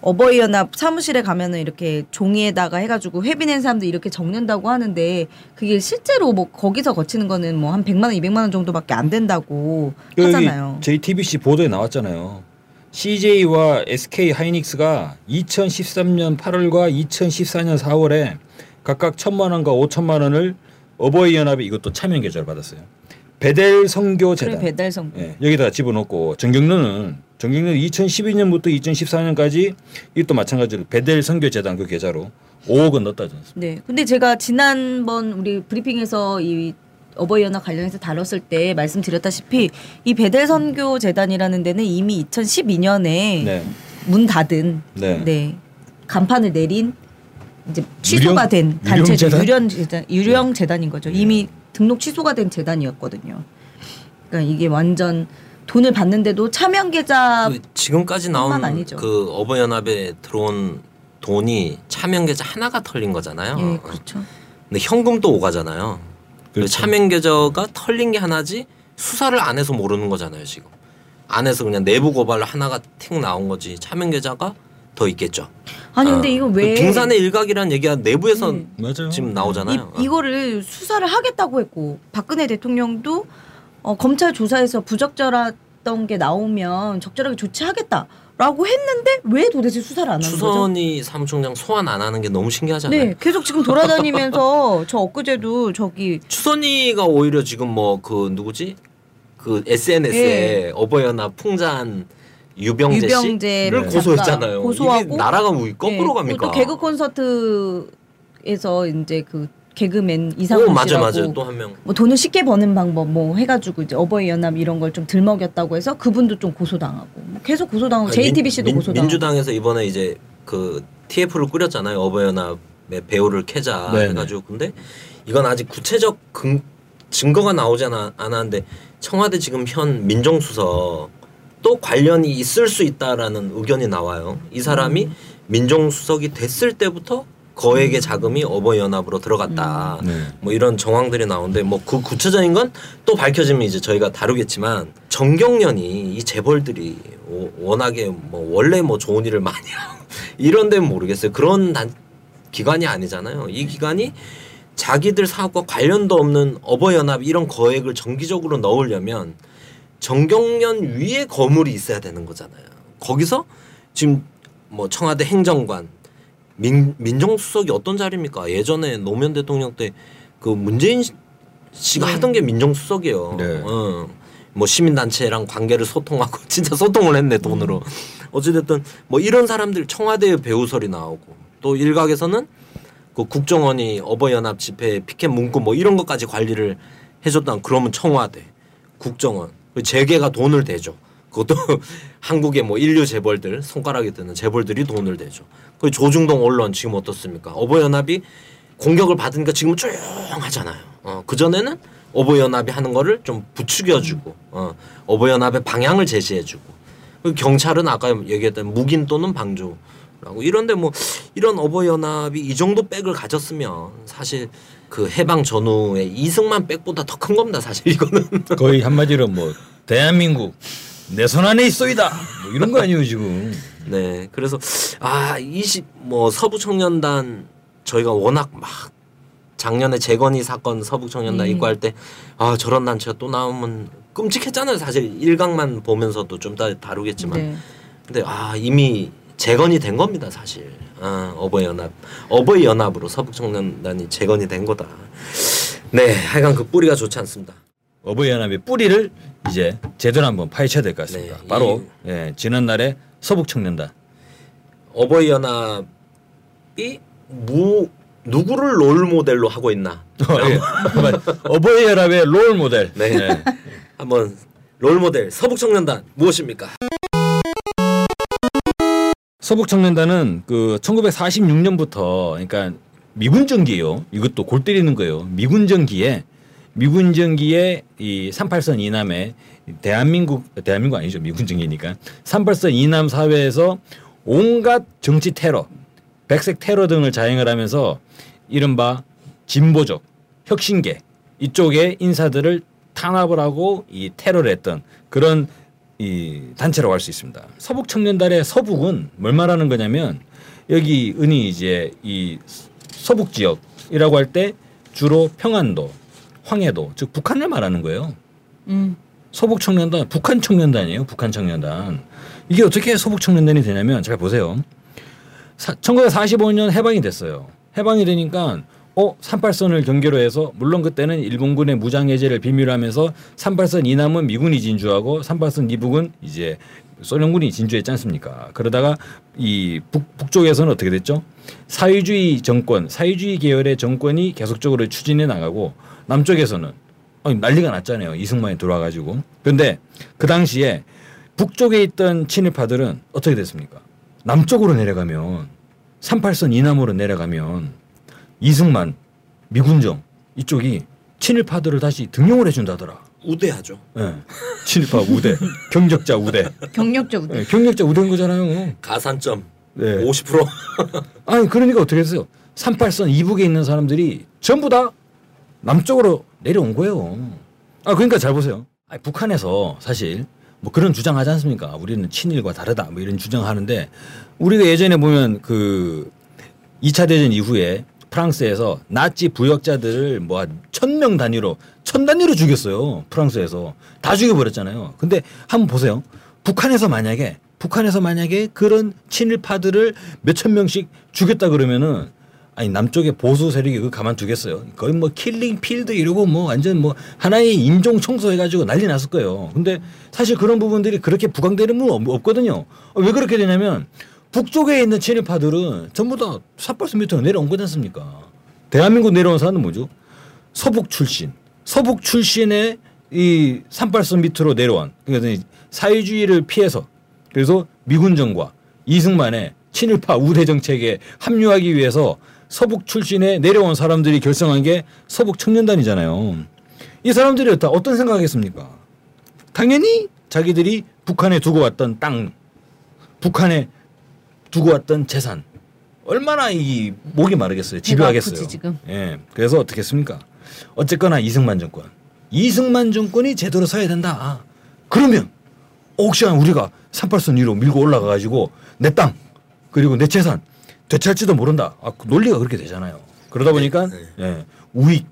어버이연합 사무실에 가면은 이렇게 종이에다가 해가지고 회비 낸 사람들 이렇게 적는다고 하는데 그게 실제로 뭐 거기서 거치는 거는 뭐 한 백만 원, 이백만 원 정도밖에 안 된다고 하잖아요. 제이티비씨 보도에 나왔잖아요. 씨제이와 에스케이 하이닉스가 이천십삼 년 팔월과 이천십사 년 사월에 각각 천만 원과 오천만 원을 어버이연합이 이것도 참여 계좌를 받았어요. 배달 선교 재단. 그래, 배달 선교. 예, 여기다 집어넣고 정경련은 정경련 이천십이 년부터 이천십사 년까지 이것도 마찬가지로 배달 선교 재단 그 계좌로 오억 원 넣었다지 않습니까? 네. 근데 제가 지난번 우리 브리핑에서 이 어버이연합 관련해서 다뤘을 때 말씀드렸다시피 이 배달 선교 재단이라는 데는 이미 이천십이 년에 네. 문 닫은 네. 네. 간판을 내린 이제 취소가 유령, 된 단체죠. 유령 재단 유령 재단인 거죠. 네. 이미 등록 취소가 된 재단이었거든요. 그러니까 이게 완전 돈을 받는데도 차명 계좌 그 지금까지 나온 아니죠. 그 어버이연합에 들어온 돈이 차명 계좌 하나가 털린 거잖아요. 예, 그렇죠. 근데 현금도 오가잖아요. 그렇죠. 차명 계좌가 털린 게 하나지 수사를 안 해서 모르는 거잖아요. 지금 안 해서 그냥 내부 고발로 하나가 틱 나온 거지 차명 계좌가 더 있겠죠. 아니 근데 어. 이거 왜 등산의 일각이라는 얘기가 내부에서 네. 지금 나오잖아요. 이, 이거를 수사를 하겠다고 했고 박근혜 대통령도 어, 검찰 조사에서 부적절한 있었던 게 나오면 적절하게 조치하겠다라고 했는데 왜 도대체 수사를 안 하는 거죠? 추선희 사무총장 소환 안 하는 게 너무 신기하잖아요. 네, 계속 지금 돌아다니면서 저 엊그제도 저기 추선희가 오히려 지금 뭐 그 누구지? 그 에스엔에스에 네. 어버이연합 풍자한 유병재, 유병재 씨를 고소했잖아요. 고소하고 나라가 왜 거꾸로 네. 갑니까? 또 개그 콘서트에서 이제 그 개그맨 이상훈 씨라고 또 한 명 뭐 돈을 쉽게 버는 방법 뭐 해가지고 이제 어버이연합 이런 걸 좀 들먹였다고 해서 그분도 좀 고소당하고 뭐 계속 고소당하고 아니, 제이티비씨도 민, 고소당하고 민주당에서 이번에 이제 그 티에프를 꾸렸잖아요. 어버이연합의 배우를 캐자 네네. 해가지고 근데 이건 아직 구체적 근, 증거가 나오지 않았는데 청와대 지금 현 민정수석 또 관련이 있을 수 있다라는 의견이 나와요. 이 사람이 음. 민정수석이 됐을 때부터 거액의 자금이 어버이연합으로 들어갔다. 음. 네. 뭐 이런 정황들이 나오는데 뭐 그 구체적인 건 또 밝혀지면 이제 저희가 다루겠지만 정경련이 이 재벌들이 오, 워낙에 뭐 원래 뭐 좋은 일을 많이 하고 이런 데는 모르겠어요. 그런 단, 기관이 아니잖아요. 이 기관이 자기들 사업과 관련도 없는 어버이연합 이런 거액을 정기적으로 넣으려면 정경련 위에 거물이 있어야 되는 거잖아요. 거기서 지금 뭐 청와대 행정관 민, 민정수석이 어떤 자리입니까? 예전에 노무현 대통령 때 그 문재인 씨가 네. 하던 게 민정수석이에요. 네. 어. 뭐 시민단체랑 관계를 소통하고 진짜 소통을 했네 돈으로. 어찌됐든 뭐 이런 사람들 청와대의 배우설이 나오고 또 일각에서는 그 국정원이 어버이연합 집회 피켓 문구 뭐 이런 것까지 관리를 해줬다. 그러면 청와대, 국정원, 재계가 돈을 대죠. 그것도 한국의 뭐 인류 재벌들 손가락에 드는 재벌들이 돈을 대죠. 그 조중동 언론 지금 어떻습니까? 어버이연합이 공격을 받으니까 지금은 조용하잖아요. 어, 그전에는 어버이연합이 하는 거를 좀 부추겨주고 어, 어버이연합의 방향을 제시해주고 경찰은 아까 얘기했던 묵인 또는 방조라고 이런데 뭐 이런 어버이연합이 이 정도 백을 가졌으면 사실 그 해방 전후에 이승만 백보다 더 큰 겁니다. 사실 이거는 거의 한마디로 뭐 대한민국 내 손 안에 있어이다. 뭐 이런 거 아니에요 지금. 네, 그래서 아 이십 뭐 서북청년단 저희가 워낙 막 작년에 재건이 사건 서북청년단 네. 입고할 때 아 저런 단체가 또 나오면 끔찍했잖아요. 사실 일각만 보면서도 좀 다 다루겠지만, 네. 근데 아 이미 재건이 된 겁니다 사실. 아, 어버이연합 어버이연합으로 서북청년단이 재건이 된 거다. 네, 하여간 그 뿌리가 좋지 않습니다. 어버이연합의 뿌리를 이제 제대로 한번 파헤쳐야 될 것 같습니다. 네, 바로 예, 지난날의 서북청년단 어버이연합이 무, 누구를 롤모델로 하고 있나 어버이연합의 롤모델 네. 네. 한번 롤모델 서북청년단 무엇입니까? 서북청년단은 그 천구백사십육 년부터 그러니까 미군정기요. 이것도 골 때리는 거예요. 미군정기에 미군 정기의 이 삼팔선 이남의 대한민국 대한민국 아니죠. 미군 정기니까 삼팔선 이남 사회에서 온갖 정치 테러, 백색 테러 등을 자행을 하면서 이른바 진보적, 혁신계 이쪽의 인사들을 탄압을 하고 이 테러를 했던 그런 이 단체라고 할 수 있습니다. 서북 청년단의 서북은 뭘 말하는 거냐면 여기 은희 이제 이 서북 지역이라고 할 때 주로 평안도 황해도 즉 북한을 말하는 거예요. 음. 서북 청년단 북한 청년단이에요. 북한 청년단 이게 어떻게 서북 청년단이 되냐면 잘 보세요. 사, 천구백사십오 년 해방이 됐어요. 해방이 되니까 어 삼팔선을 경계로 해서 물론 그때는 일본군의 무장해제를 비밀하면서 삼팔선 이남은 미군이 진주하고 삼팔선 이북은 이제 소련군이 진주했지 않습니까? 그러다가 이 북, 북쪽에서는 어떻게 됐죠? 사회주의 정권, 사회주의 계열의 정권이 계속적으로 추진해 나가고 남쪽에서는 아니, 난리가 났잖아요. 이승만이 들어와가지고. 그런데 그 당시에 북쪽에 있던 친일파들은 어떻게 됐습니까? 남쪽으로 내려가면 삼팔선 이남으로 내려가면 이승만, 미군정 이쪽이 친일파들을 다시 등용을 해준다더라. 우대하죠. 네. 친일파 우대, 경력자 우대. 경력자 우대. 네, 경력자 우대인 거잖아요. 가산점 네. 오십 퍼센트. 아니 그러니까 어떻게 했어요? 삼팔선 이북에 있는 사람들이 전부 다 남쪽으로 내려온 거예요. 아 그러니까 잘 보세요. 아니, 북한에서 사실 뭐 그런 주장하지 않습니까? 우리는 친일과 다르다 뭐 이런 주장하는데 우리가 예전에 보면 그 이 차 대전 이후에 프랑스에서 나치 부역자들을 뭐 천 명 단위로 천 단위로 죽였어요. 프랑스에서 다 죽여버렸잖아요. 근데 한번 보세요. 북한에서 만약에 북한에서 만약에 그런 친일파들을 몇천 명씩 죽였다 그러면은 아니 남쪽의 보수 세력이 그 가만두겠어요? 거의 뭐 킬링 필드 이러고 뭐 완전 뭐 하나의 인종 청소해가지고 난리 났을 거예요. 근데 사실 그런 부분들이 그렇게 부각되는 건 없거든요. 왜 그렇게 되냐면 북쪽에 있는 친일파들은 전부 다 삿발수 밑으로 내려온 거지 않습니까? 대한민국 내려온 사람은 뭐죠? 서북 출신. 서북 출신의 이 삿발수 밑으로 내려온. 그러니까 사회주의를 피해서 그래서 미군정과 이승만의 친일파 우대 정책에 합류하기 위해서 서북 출신에 내려온 사람들이 결성한 게 서북 청년단이잖아요. 이 사람들이 다 어떤 생각하겠습니까? 당연히 자기들이 북한에 두고 왔던 땅, 북한에 두고 왔던 재산 얼마나 이 목이 마르겠어요. 집요하겠어요. 예, 그래서 어떻게 했습니까? 어쨌거나 이승만 정권. 이승만 정권이 제대로 서야 된다. 그러면 혹시나 우리가 삼팔선 위로 밀고 올라가가지고 내 땅 그리고 내 재산 되찾을지도 모른다. 아, 그 논리가 그렇게 되잖아요. 그러다 보니까 네, 네. 예, 우익,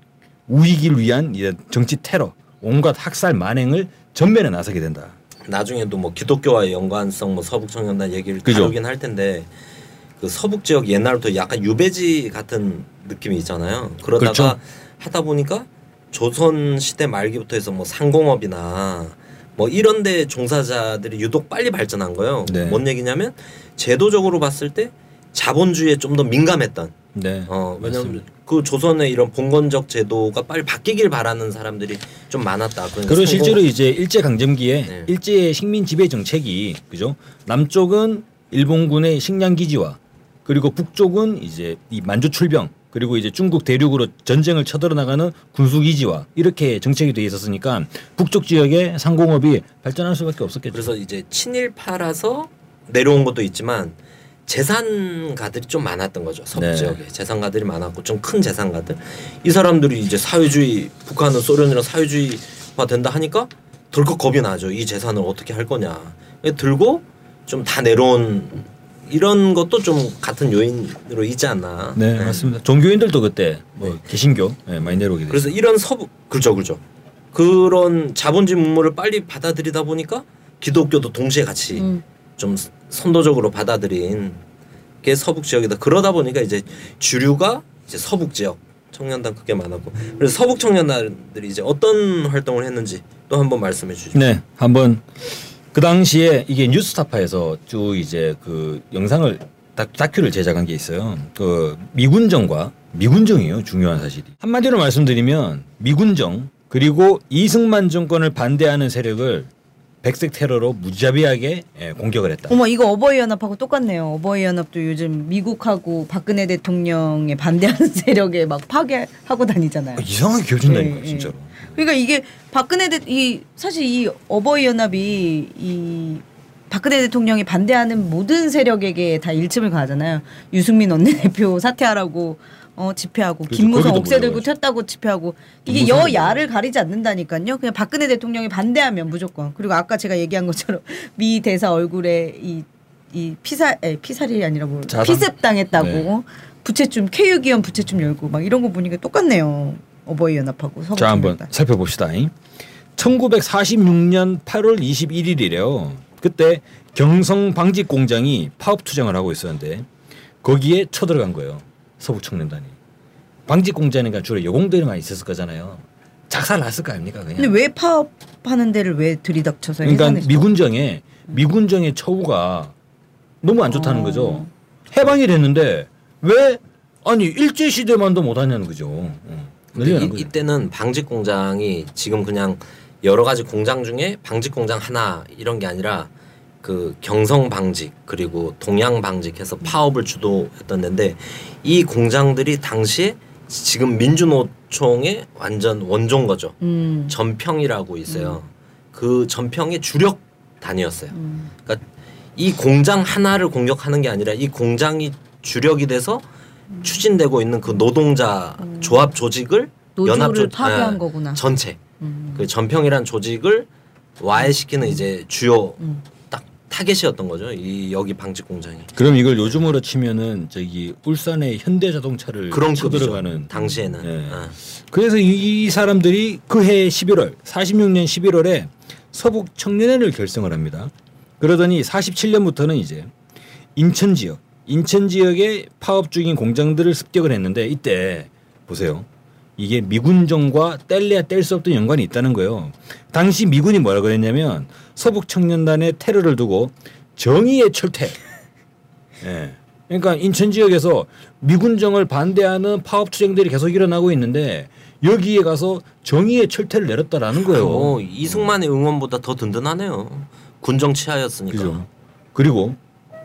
우익을 위한 정치 테러, 온갖 학살 만행을 전면에 나서게 된다. 나중에도 뭐 기독교와의 연관성, 뭐 서북 청년단 얘기를 다루긴 할 텐데 그 서북 지역 옛날부터 약간 유배지 같은 느낌이 있잖아요. 그러다가 그렇죠. 하다 보니까 조선 시대 말기부터 해서 뭐 상공업이나 뭐 이런데 종사자들이 유독 빨리 발전한 거예요. 네. 뭔 얘기냐면 제도적으로 봤을 때 자본주의에 좀 더 민감했던. 네. 어 왜냐면 맞습니다. 그 조선의 이런 봉건적 제도가 빨리 바뀌길 바라는 사람들이 좀 많았다. 그러니까 그리고 실제로 이제 일제 강점기에 네. 일제의 식민 지배 정책이 그죠? 남쪽은 일본군의 식량 기지와 그리고 북쪽은 이제 이 만주 출병 그리고 이제 중국 대륙으로 전쟁을 쳐들어 나가는 군수 기지와 이렇게 정책이 돼 있었으니까 북쪽 지역의 상공업이 발전할 수밖에 없었겠죠. 그래서 이제 친일파라서 내려온 것도 있지만 재산가들이 좀 많았던 거죠. 서부 네. 지역에 재산가들이 많았고 좀 큰 재산가들 이 사람들이 이제 사회주의 북한은 소련이랑 사회주의화 된다 하니까 덜컥 겁이 나죠. 이 재산을 어떻게 할 거냐 들고 좀 다 내려온 이런 것도 좀 같은 요인으로 있지 않나. 네, 네. 맞습니다. 종교인들도 그때 뭐 개신교 네. 네, 많이 내려오게 됐어요. 그래서 이런 서부 그렇죠 그렇죠 그런 자본주의 문물을 빨리 받아들이다 보니까 기독교도 동시에 같이 음. 좀 선도적으로 받아들인 게 서북 지역이다. 그러다 보니까 이제 주류가 이제 서북 지역 청년단 그게 많았고 그래서 서북 청년단들이 이제 어떤 활동을 했는지 또 한번 말씀해 주시죠. 네, 한번 그 당시에 이게 뉴스타파에서 쭉 이제 그 영상을 다큐를 제작한 게 있어요. 그 미군정과 미군정이에요. 중요한 사실이 한마디로 말씀드리면 미군정 그리고 이승만 정권을 반대하는 세력을 백색 테러로 무자비하게 공격을 했다. 어머 이거 어버이연합하고 똑같네요. 어버이연합도 요즘 미국하고 박근혜 대통령에 반대하는 세력에 막 파괴하고 다니잖아요. 아, 이상하게 기어진다니까 네, 진짜로. 그러니까 이게 박근혜 대 이 사실 이 어버이연합이 이 박근혜 대통령이 반대하는 모든 세력에게 다 일침을 가하잖아요. 유승민 원내대표 사퇴하라고 어 집회하고 그렇죠. 김무성 옥새 들고 튀었다고 집회하고 이게 여야를 가리지 않는다니까요. 그냥 박근혜 대통령이 반대하면 무조건. 그리고 아까 제가 얘기한 것처럼 미 대사 얼굴에 이 이 피살 에 피살이 아니라 뭐 피습 당했다고 네. 부채춤 케이유 기원 부채춤 열고 막 이런 거 보니까 똑같네요. 어버이 연합하고 서북청년단. 자 한번 살펴봅시다. 천구백사십육년 팔월 이십일일이래요. 그때 경성 방직 공장이 파업 투쟁을 하고 있었는데 거기에 쳐들어간 거예요. 서북 청년단이. 방직 공장이니까 주로 여공들만 있었을 거잖아요. 작살 났을 거 아닙니까 그냥. 근데 왜 파업하는 데를 왜 들이닥쳐서 그러니까 해산했죠? 미군정에 미군정의 처우가 너무 안 좋다는 어... 거죠. 해방이 됐는데 왜 아니 일제 시대만도 못 하냐는 거죠. 이, 이때는 방직 공장이 지금 그냥 여러 가지 공장 중에 방직 공장 하나 이런 게 아니라 그 경성 방직 그리고 동양 방직해서 파업을 주도했던 데인데 이 공장들이 당시에 지금 민주노총의 완전 원조인 거죠. 음. 전평이라고 있어요. 음. 그 전평의 주력 단위였어요. 음. 그러니까 이 공장 하나를 공격하는 게 아니라 이 공장이 주력이 돼서 추진되고 있는 그 노동자 음. 조합 조직을 연합조를 파괴한 아, 거구나. 전체 음. 그 전평이란 조직을 와해시키는 이제 주요 음. 타겟이었던 거죠. 이 여기 방직 공장이. 그럼 이걸 요즘으로 치면은 저기 울산의 현대자동차를 그런 거 들어가는 당시에는. 네. 아. 그래서 이 사람들이 그해 십일월 사십육 년 십일월에 서북 청년회를 결성을 합니다. 그러더니 사십칠 년부터는 이제 인천 지역, 인천 지역에 파업 중인 공장들을 습격을 했는데 이때 보세요. 이게 미군정과 뗄래야 뗄 수 없던 연관이 있다는 거예요. 당시 미군이 뭐라고 했냐면 서북청년단의 테러를 두고 정의의 철퇴. 네. 그러니까 인천 지역에서 미군정을 반대하는 파업투쟁들이 계속 일어나고 있는데 여기에 가서 정의의 철퇴를 내렸다라는 거예요. 어, 이승만의 응원보다 더 든든하네요. 군정치하였으니까. 그죠. 그리고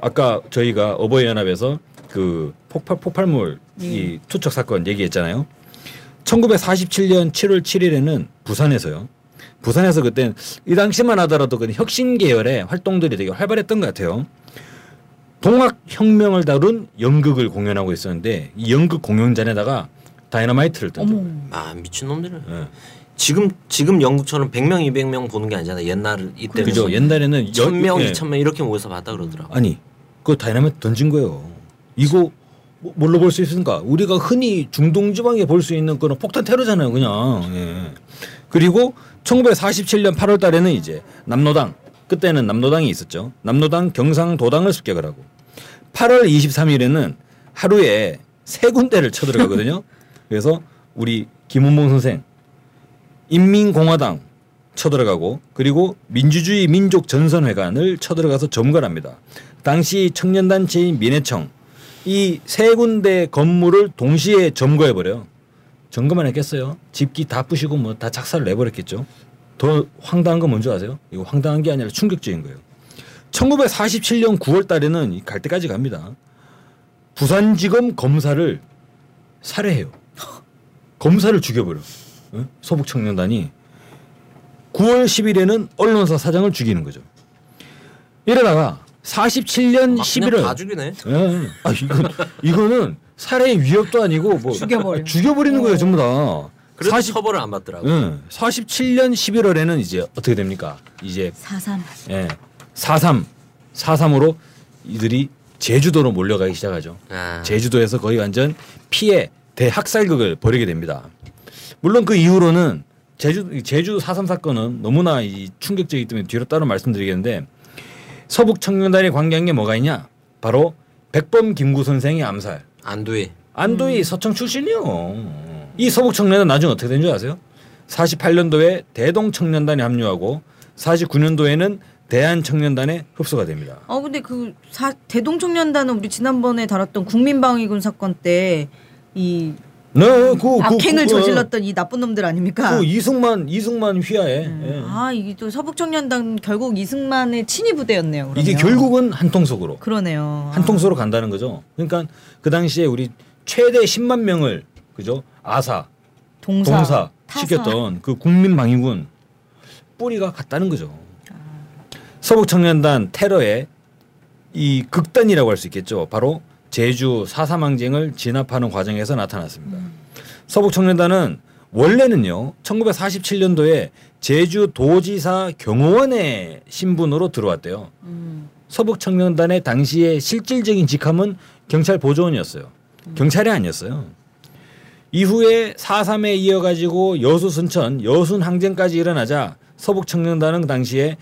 아까 저희가 어버이연합에서 그 폭발, 폭발물 음. 이 투척 사건 얘기했잖아요. 천구백사십칠 년 칠월 칠 일에는 부산에서요. 부산에서 그때 이 당시만 하더라도 그 혁신 계열의 활동들이 되게 활발했던 것 같아요. 동학혁명을 다룬 연극을 공연하고 있었는데 이 연극 공연장에다가 다이너마이트를 던져. 아 미친놈들은. 네. 지금 지금 연극처럼 백 명 이백 명 보는 게 아니잖아. 옛날 이때는. 그죠. 옛날에는 천 명 예. 이천 명 이렇게 모여서 봤다 그러더라고. 아니 그 다이너마이트 던진 거예요. 이거 뭘로 볼 수 있습니까? 우리가 흔히 중동지방에 볼 수 있는 그런 폭탄 테러잖아요, 그냥. 예. 그리고 천구백사십칠 년 팔월 달에는 이제 남로당, 그때는 남로당이 있었죠. 남로당 경상도당을 습격을 하고 팔월 이십삼 일에는 하루에 세 군데를 쳐들어가거든요. 그래서 우리 김은봉 선생, 인민공화당 쳐들어가고 그리고 민주주의 민족전선회관을 쳐들어가서 점거합니다. 당시 청년단체인 민해청 이 세 군데 건물을 동시에 점거해버려요. 점거만 했겠어요. 집기 다 부시고 뭐 다 작살을 내버렸겠죠. 더 황당한 건 뭔지 아세요? 이거 황당한 게 아니라 충격적인 거예요. 천구백사십칠 년 구월 달에는 갈 때까지 갑니다. 부산지검 검사를 살해해요. 검사를 죽여버려. 서북청년단이. 구월 십 일에는 언론사 사장을 죽이는 거죠. 이러다가 사십칠 년 십일월 다 죽이네. 예. 아 이건 이거는 살해의 위협도 아니고 뭐 죽여버려. 죽여버리는 거예요, 전부 다. 그래서 사십 처벌을 안 받더라고. 예. 사십칠 년 십일월에는 이제 어떻게 됩니까? 이제 사삼. 예. 사삼. 사삼으로 이들이 제주도로 몰려가기 시작하죠. 아. 제주도에서 거의 완전 피해 대학살극을 벌이게 됩니다. 물론 그 이후로는 제주 제주 사삼 사건은 너무나 이 충격적이기 때문에 뒤로 따로 말씀드리겠는데 서북 청년단이 관계한 게 뭐가 있냐? 바로 백범 김구 선생의 암살. 안도희. 안도희 음. 서청 출신이요. 이 서북 청년단 나중에 어떻게 된 줄 아세요? 사십팔 년도에 대동 청년단에 합류하고 사십구 년도에는 대한 청년단에 흡수가 됩니다. 아 근데 그 사, 대동 청년단은 우리 지난번에 다뤘던 국민방위군 사건 때 이 네, 음, 그, 악행을 그, 그, 저질렀던 그, 이 나쁜 놈들 아닙니까? 그 이승만 이승만 휘하에. 음. 예. 아 이게 또 서북청년단 결국 이승만의 친위 부대였네요. 그러면. 이게 결국은 한통속으로. 그러네요. 한통속으로 아. 간다는 거죠. 그러니까 그 당시에 우리 최대 십만 명을 그죠 아사 동사, 동사 시켰던 그 국민방위군 뿌리가 같다는 거죠. 아. 서북청년단 테러의 이 극단이라고 할 수 있겠죠. 바로. 제주 사삼항쟁을 진압하는 과정에서 나타났습니다. 음. 서북청년단은 원래는요. 천구백사십칠 년도에 제주도지사 경호원의 신분으로 들어왔대요. 음. 서북청년단의 당시의 실질적인 직함은 경찰 보조원이었어요. 음. 경찰이 아니었어요. 이후에 사삼에 이어가지고 여수 순천 여순항쟁까지 일어나자 서북청년단은 그 당시에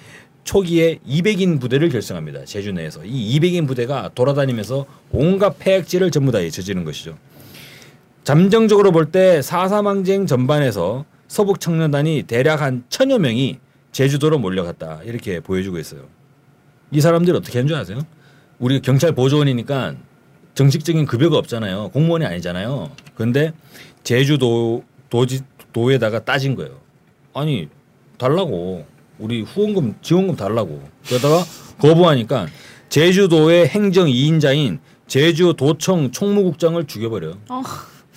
초기에 이백 인 부대를 결성합니다. 제주 내에서. 이 이백 인 부대가 돌아다니면서 온갖 폐악질을 전부 다 저지르는 것이죠. 잠정적으로 볼 때 사삼항쟁 전반에서 서북청년단이 대략 한 천여 명이 제주도로 몰려갔다. 이렇게 보여주고 있어요. 이 사람들이 어떻게 한 줄 아세요? 우리 경찰 보조원이니까 정식적인 급여가 없잖아요. 공무원이 아니잖아요. 그런데 제주도 도지, 도에다가 따진 거예요. 아니 달라고. 우리 후원금 지원금 달라고 그러다가 거부하니까 제주도의 행정 이 인자인 제주도청 총무국장을 죽여버려요. 어,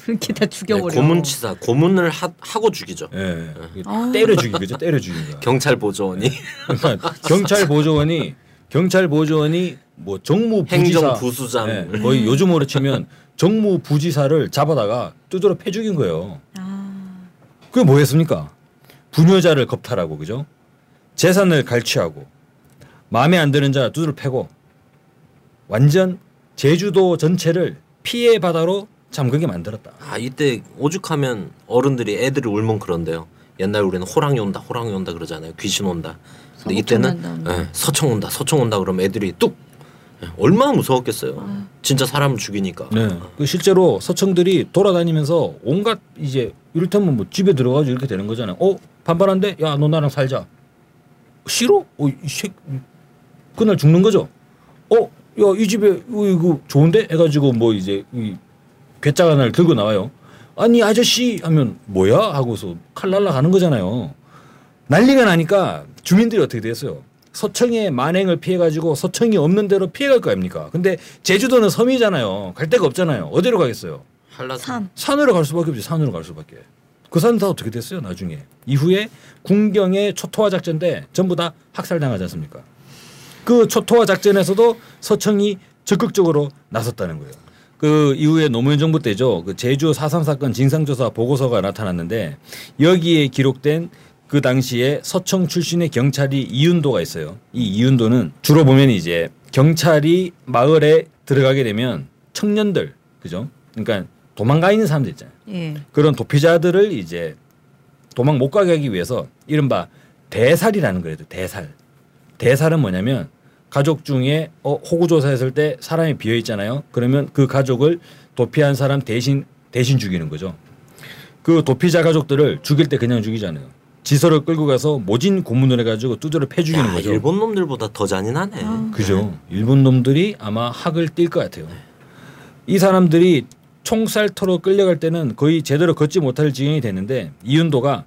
이렇게 다 죽여버려. 네, 고문치사 고문을 하, 하고 죽이죠. 네, 어. 때려 죽이죠. 때려 죽이죠. 경찰 보조원이. 네. 그러니까 경찰 보조원이 경찰 보조원이 뭐 정무부지사 행정 부수장 네, 거의 요즘으로 치면 정무부지사를 잡아다가 두드러 패 죽인 거예요. 아. 그게 뭐였습니까? 부녀자를 겁탈하고 그죠? 재산을 갈취하고 마음에 안 드는 자 두들 패고 완전 제주도 전체를 피해 바다로 잠그게 만들었다. 아 이때 오죽하면 어른들이 애들을 울먹거린대요. 옛날 우리는 호랑이 온다 호랑이 온다 그러잖아요. 귀신 온다. 근데 이때는 예, 서청 온다 서청 온다 그러면 애들이 뚝 예, 얼마나 무서웠겠어요. 아유. 진짜 사람을 죽이니까. 네. 아. 그 실제로 서청들이 돌아다니면서 온갖 이제 이를테면 뭐 집에 들어가서 이렇게 되는 거잖아요. 어 반반한데 야 너 나랑 살자. 싫어? 어, 이 새... 그날 죽는 거죠. 어 야 이 집에 어, 이거 좋은데 해가지고 뭐 이제 이 괴짜가 날 들고 나와요. 아니 아저씨 하면 뭐야 하고서 칼 날라가는 거잖아요. 난리가 나니까 주민들이 어떻게 됐어요? 서청의 만행을 피해가지고 서청이 없는 데로 피해갈 거 아닙니까? 근데 제주도는 섬이잖아요. 갈 데가 없잖아요. 어디로 가겠어요? 한라산. 산으로 갈 수밖에 없지. 산으로 갈 수밖에. 그 산은 다 어떻게 됐어요? 나중에. 이후에 군경의 초토화 작전때 전부 다 학살당하지 않습니까? 그 초토화 작전에서도 서청이 적극적으로 나섰다는 거예요. 그 이후에 노무현 정부 때죠. 그 제주 사 삼 사건 진상조사 보고서가 나타났는데 여기에 기록된 그 당시에 서청 출신의 경찰이 이윤도가 있어요. 이 이윤도는 주로 보면 이제 경찰이 마을에 들어가게 되면 청년들, 그죠? 그러니까 도망가 있는 사람들 있잖아요. 예. 그런 도피자들을 이제 도망 못 가게 하기 위해서 이른바 대살이라는 거예요. 대살. 대살은 뭐냐면 가족 중에 어, 호구조사했을 때 사람이 비어 있잖아요. 그러면 그 가족을 도피한 사람 대신 대신 죽이는 거죠. 그 도피자 가족들을 죽일 때 그냥 죽이잖아요. 지서를 끌고 가서 모진 고문을 해가지고 두드려 패 죽이는 거죠. 일본 놈들보다 더 잔인하네. 아. 그죠. 일본 놈들이 아마 학을 띨 것 같아요. 이 사람들이 총살터로 끌려갈 때는 거의 제대로 걷지 못할 지경이 됐는데 이윤도가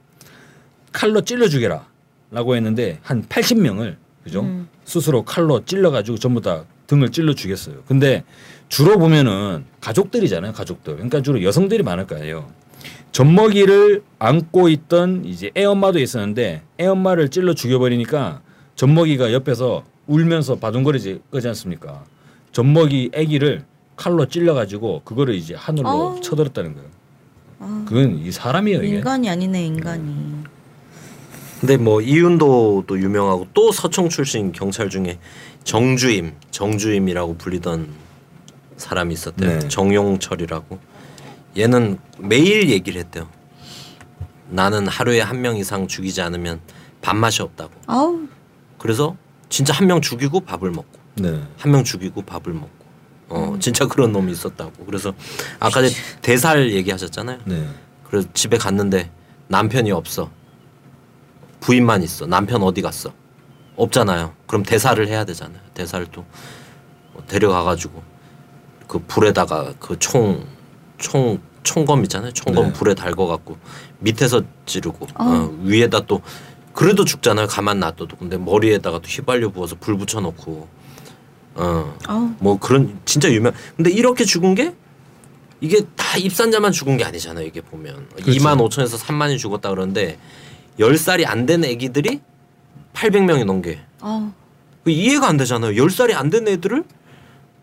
칼로 찔러 죽여라 라고 했는데 한 팔십 명을 그죠? 음. 스스로 칼로 찔러가지고 전부 다 등을 찔러 죽였어요. 근데 주로 보면은 가족들이잖아요, 가족들. 그러니까 주로 여성들이 많을 거예요. 젖먹이를 안고 있던 이제 애엄마도 있었는데 애엄마를 찔러 죽여버리니까 젖먹이가 옆에서 울면서 바둥거리지 그러지 않습니까? 젖먹이 아기를 칼로 찔러가지고 그거를 이제 하늘로 어? 쳐들었다는 거예요. 어. 그건 이 사람이에요, 이게. 인간이 아니네, 인간이. 음. 근데 뭐 이윤도도 유명하고 또 서청 출신 경찰 중에 정주임, 정주임이라고 불리던 사람이 있었대요. 네. 정용철이라고. 얘는 매일 얘기를 했대요. 나는 하루에 한 명 이상 죽이지 않으면 밥맛이 없다고. 아우. 그래서 진짜 한 명 죽이고 밥을 먹고, 네. 한 명 죽이고 밥을 먹고. 어, 음. 진짜 그런 놈이 있었다고. 그래서 아까 대살 얘기하셨잖아요. 네. 그래서 집에 갔는데 남편이 없어. 부인만 있어. 남편 어디 갔어? 없잖아요. 그럼 대사를 해야 되잖아요. 대사를 또 데려가가지고 그 불에다가 그 총, 총, 총검 있잖아요. 총검 네. 불에 달궈갖고 밑에서 찌르고 어. 어, 위에다 또 그래도 죽잖아요. 가만 놔둬도. 근데 머리에다가 또 휘발유 부어서 불 붙여놓고 어, 어. 뭐 그런 진짜 유명. 근데 이렇게 죽은 게 이게 다 입산자만 죽은 게 아니잖아요. 이게 보면 그렇죠. 이만 오천에서 삼만이 죽었다 그러는데 열 살이 안 된 애기들이 팔백 명이 넘게. 어. 이해가 안 되잖아요. 열 살이 안 된 애들을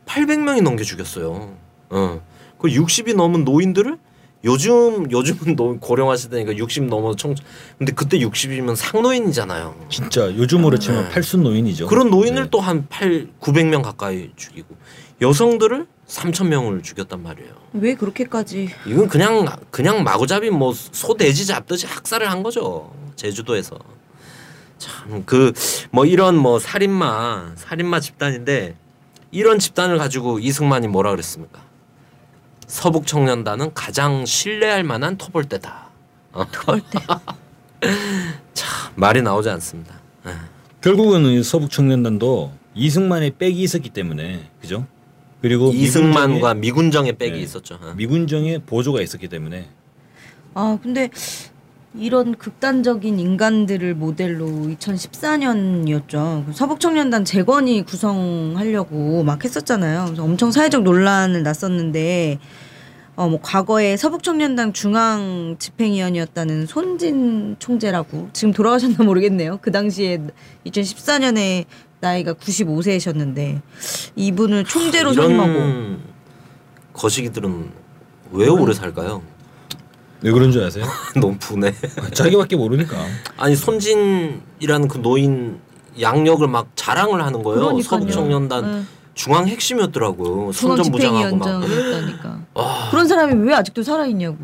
팔백 명이 넘게 죽였어요. 어. 그 육십이 넘은 노인들을 요즘 요즘은 너무 고령화 시대니까 육십 넘어서 청 근데 그때 육십이면 상노인이잖아요. 진짜 요즘으로 치면 네. 팔순 노인이죠. 그런 노인을 네. 또 한 팔, 구백 명 가까이 죽이고 여성들을 삼천 명을 죽였단 말이에요. 왜 그렇게까지? 이건 그냥 그냥 마구잡이 뭐 소돼지 잡듯이 학살을 한 거죠. 제주도에서. 참 그 뭐 이런 뭐 살인마 살인마 집단인데 이런 집단을 가지고 이승만이 뭐라 그랬습니까? 서북청년단은 가장 신뢰할 만한 토벌대다. 토벌대. 참 말이 나오지 않습니다. 에. 결국은 이 서북청년단도 이승만의 백이 있었기 때문에 그죠? 그리고 이승만과 미군정의, 미군정의 백이 네. 있었죠. 어. 미군정의 보조가 있었기 때문에. 아 근데 이런 극단적인 인간들을 모델로 이천십사 년이었죠. 서북청년단 재건이 구성하려고 막 했었잖아요. 그래서 엄청 사회적 논란을 났었는데 어, 뭐 과거에 서북청년단 중앙집행위원이었다는 손진 총재라고 지금 돌아가셨나 모르겠네요. 그 당시에 이천십사 년에 나이가 구십오 세이셨는데 이분을 총재로 선임하고 거시기들은 왜 오래 살까요? 왜 그런 줄 아세요? 너무 분해. 자기밖에 모르니까. 아니 손진이라는 그 노인이 양력을 막 자랑을 하는 거예요. 그러니까요. 서북청년단 네. 중앙 핵심이었더라고요. 선전부장하고 막. 와. 그런 사람이 왜 아직도 살아있냐고.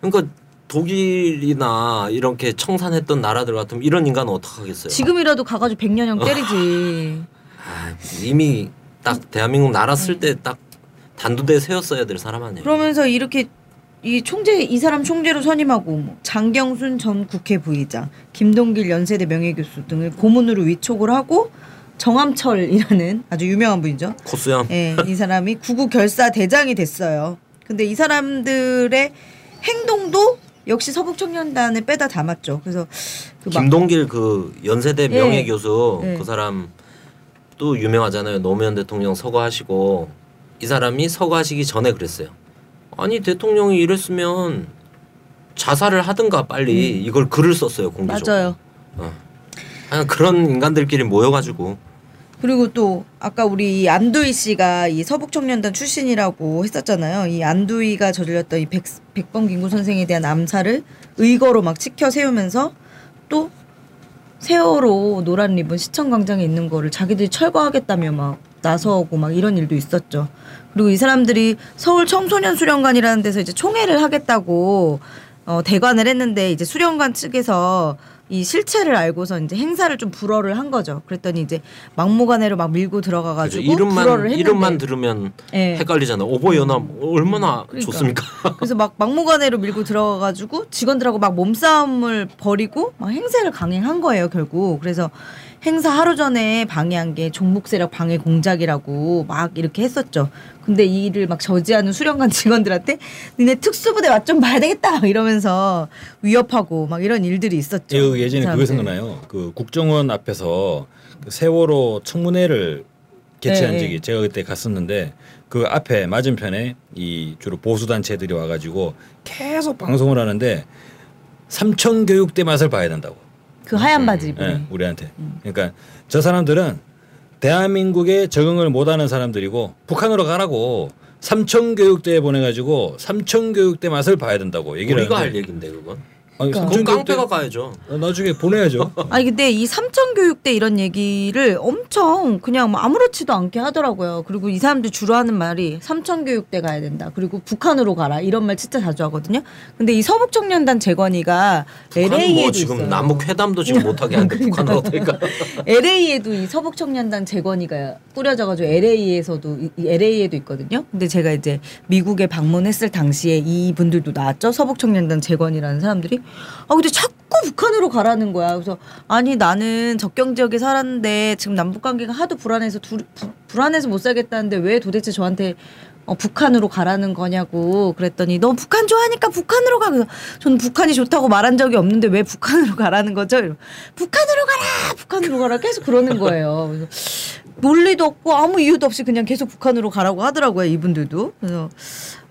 그러니까 독일이나 이렇게 청산했던 나라들 같으면 이런 인간은 어떡하겠어요. 지금이라도 가가지고 백년형 때리지. 아, 이미 딱 대한민국 나라 쓸 때 딱 단두대 세웠어야 될 사람 아니에요. 그러면서 이렇게 이 총재 이 사람 총재로 선임하고 뭐 장경순 전 국회 부의장, 김동길 연세대 명예교수 등을 고문으로 위촉을 하고 정암철이라는 아주 유명한 분이죠. 코수염. 예, 이 사람이 구구 결사 대장이 됐어요. 근데 이 사람들의 행동도 역시 서북청년단을 빼다 담았죠. 그래서 그 김동길 그 연세대 명예교수 예. 그 사람 또 유명하잖아요. 노무현 대통령 서거하시고 이 사람이 서거하시기 전에 그랬어요. 아니 대통령이 이랬으면 자살을 하든가 빨리 음. 이걸 글을 썼어요. 공개적으로. 맞아요. 어. 아, 그런 인간들끼리 모여가지고. 그리고 또 아까 우리 안두희 씨가 이 서북청년단 출신이라고 했었잖아요. 이 안두희가 저질렀던 이 백, 백범 김구 선생에 대한 암살을 의거로 막 치켜 세우면서 또 세월호 노란 리본 시청광장에 있는 거를 자기들이 철거하겠다며 막 나서고 막 이런 일도 있었죠. 그리고 이 사람들이 서울 청소년 수련관이라는 데서 이제 총회를 하겠다고 어, 대관을 했는데 이제 수련관 측에서 이 실체를 알고서 이제 행사를 좀 불허를 한 거죠. 그랬더니 이제 막무가내로 막 밀고 들어가가지고 그렇죠. 이름만, 불허를 했는데 이름만 들으면 네. 헷갈리잖아. 어버이연합 얼마나 그러니까. 좋습니까? 그래서 막 막무가내로 밀고 들어가가지고 직원들하고 막 몸싸움을 벌이고 막 행세를 강행한 거예요. 결국 그래서 행사 하루 전에 방해한 게 종북세력 방해 공작이라고 막 이렇게 했었죠. 근데 이 일을 막 저지하는 수련관 직원들한테 니네 특수부대 맛 좀 봐야 되겠다 이러면서 위협하고 막 이런 일들이 있었죠. 예, 예전에 사람들. 그거 생각나요. 그 국정원 앞에서 세월호 청문회를 개최한 네. 적이 제가 그때 갔었는데 그 앞에 맞은편에 이 주로 보수단체들이 와가지고 계속 방송을 하는데 삼청교육대 맛을 봐야 된다고. 그 하얀 바지 입은 네, 우리한테. 음. 그러니까 저 사람들은 대한민국에 적응을 못하는 사람들이고 북한으로 가라고 삼청교육대에 보내가지고 삼청교육대 맛을 봐야 된다고 얘기를 우리가 하는데. 할 얘긴데 그건. 아니, 그러니까. 그건 깡패가 가야죠. 나중에 보내야죠. 아니 근데 이 삼청교육대 이런 얘기를 엄청 그냥 아무렇지도 않게 하더라고요. 그리고 이 사람들 주로 하는 말이 삼청교육대 가야 된다. 그리고 북한으로 가라. 이런 말 진짜 자주 하거든요. 근데 이 서북청년단 재건이가 엘에이에도 뭐 지금 있어요. 남북회담도 지금 못하게 하는데 그러니까. 북한은 어떨까. 엘에이에도 이 서북청년단 재건이가 뿌려져가지고 엘에이에서도 엘에이에도 있거든요. 근데 제가 이제 미국에 방문했을 당시에 이분들도 나왔죠. 서북청년단 재건이라는 사람들이. 아 근데 자꾸 북한으로 가라는 거야. 그래서 아니 나는 접경 지역에 살았는데 지금 남북 관계가 하도 불안해서 두, 부, 불안해서 못 살겠다는데 왜 도대체 저한테 어, 북한으로 가라는 거냐고 그랬더니 너 북한 좋아하니까 북한으로 가. 그래서 저는 북한이 좋다고 말한 적이 없는데 왜 북한으로 가라는 거죠? 이러면, 북한으로 가라, 북한으로 가라 계속 그러는 거예요. 그래서 논리도 없고 아무 이유도 없이 그냥 계속 북한으로 가라고 하더라고요 이분들도. 그래서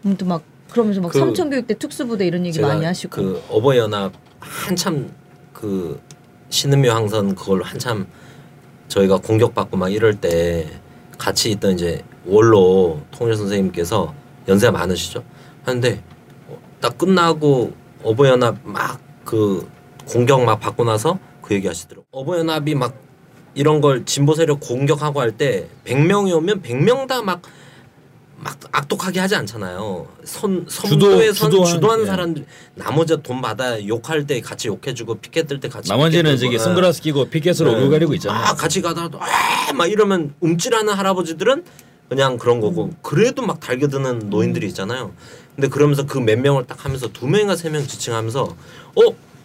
아무튼 막. 그러면서 막 그 삼청교육대 특수부대 이런 얘기 많이 하시고 그 어버이연합 한참 그 신은미 황선 그걸로 한참 저희가 공격받고 막 이럴 때 같이 있던 이제 원로 통일 선생님께서 연세가 많으시죠. 하는데 딱 끝나고 어버이연합 막 그 공격 막 받고 나서 그 얘기 하시더라고. 어버이연합이 막 이런 걸 진보 세력 공격하고 할 때 백 명이 오면 백 명 다 막 막 악독하게 하지 않잖아요. 선 선도에 선 주도, 주도하는 예. 사람들 나머지 돈 받아 욕할 때 같이 욕해주고 피켓 뜰 때 같이. 나머지는 저기 선글라스 끼고 피켓으로 네. 오가리고 있잖아. 아 같이 가다가 아 막 이러면 움찔하는 할아버지들은 그냥 그런 거고 음. 그래도 막 달겨드는 노인들이 있잖아요. 근데 그러면서 그 몇 명을 딱 하면서 두 명인가 세 명 지칭하면서 어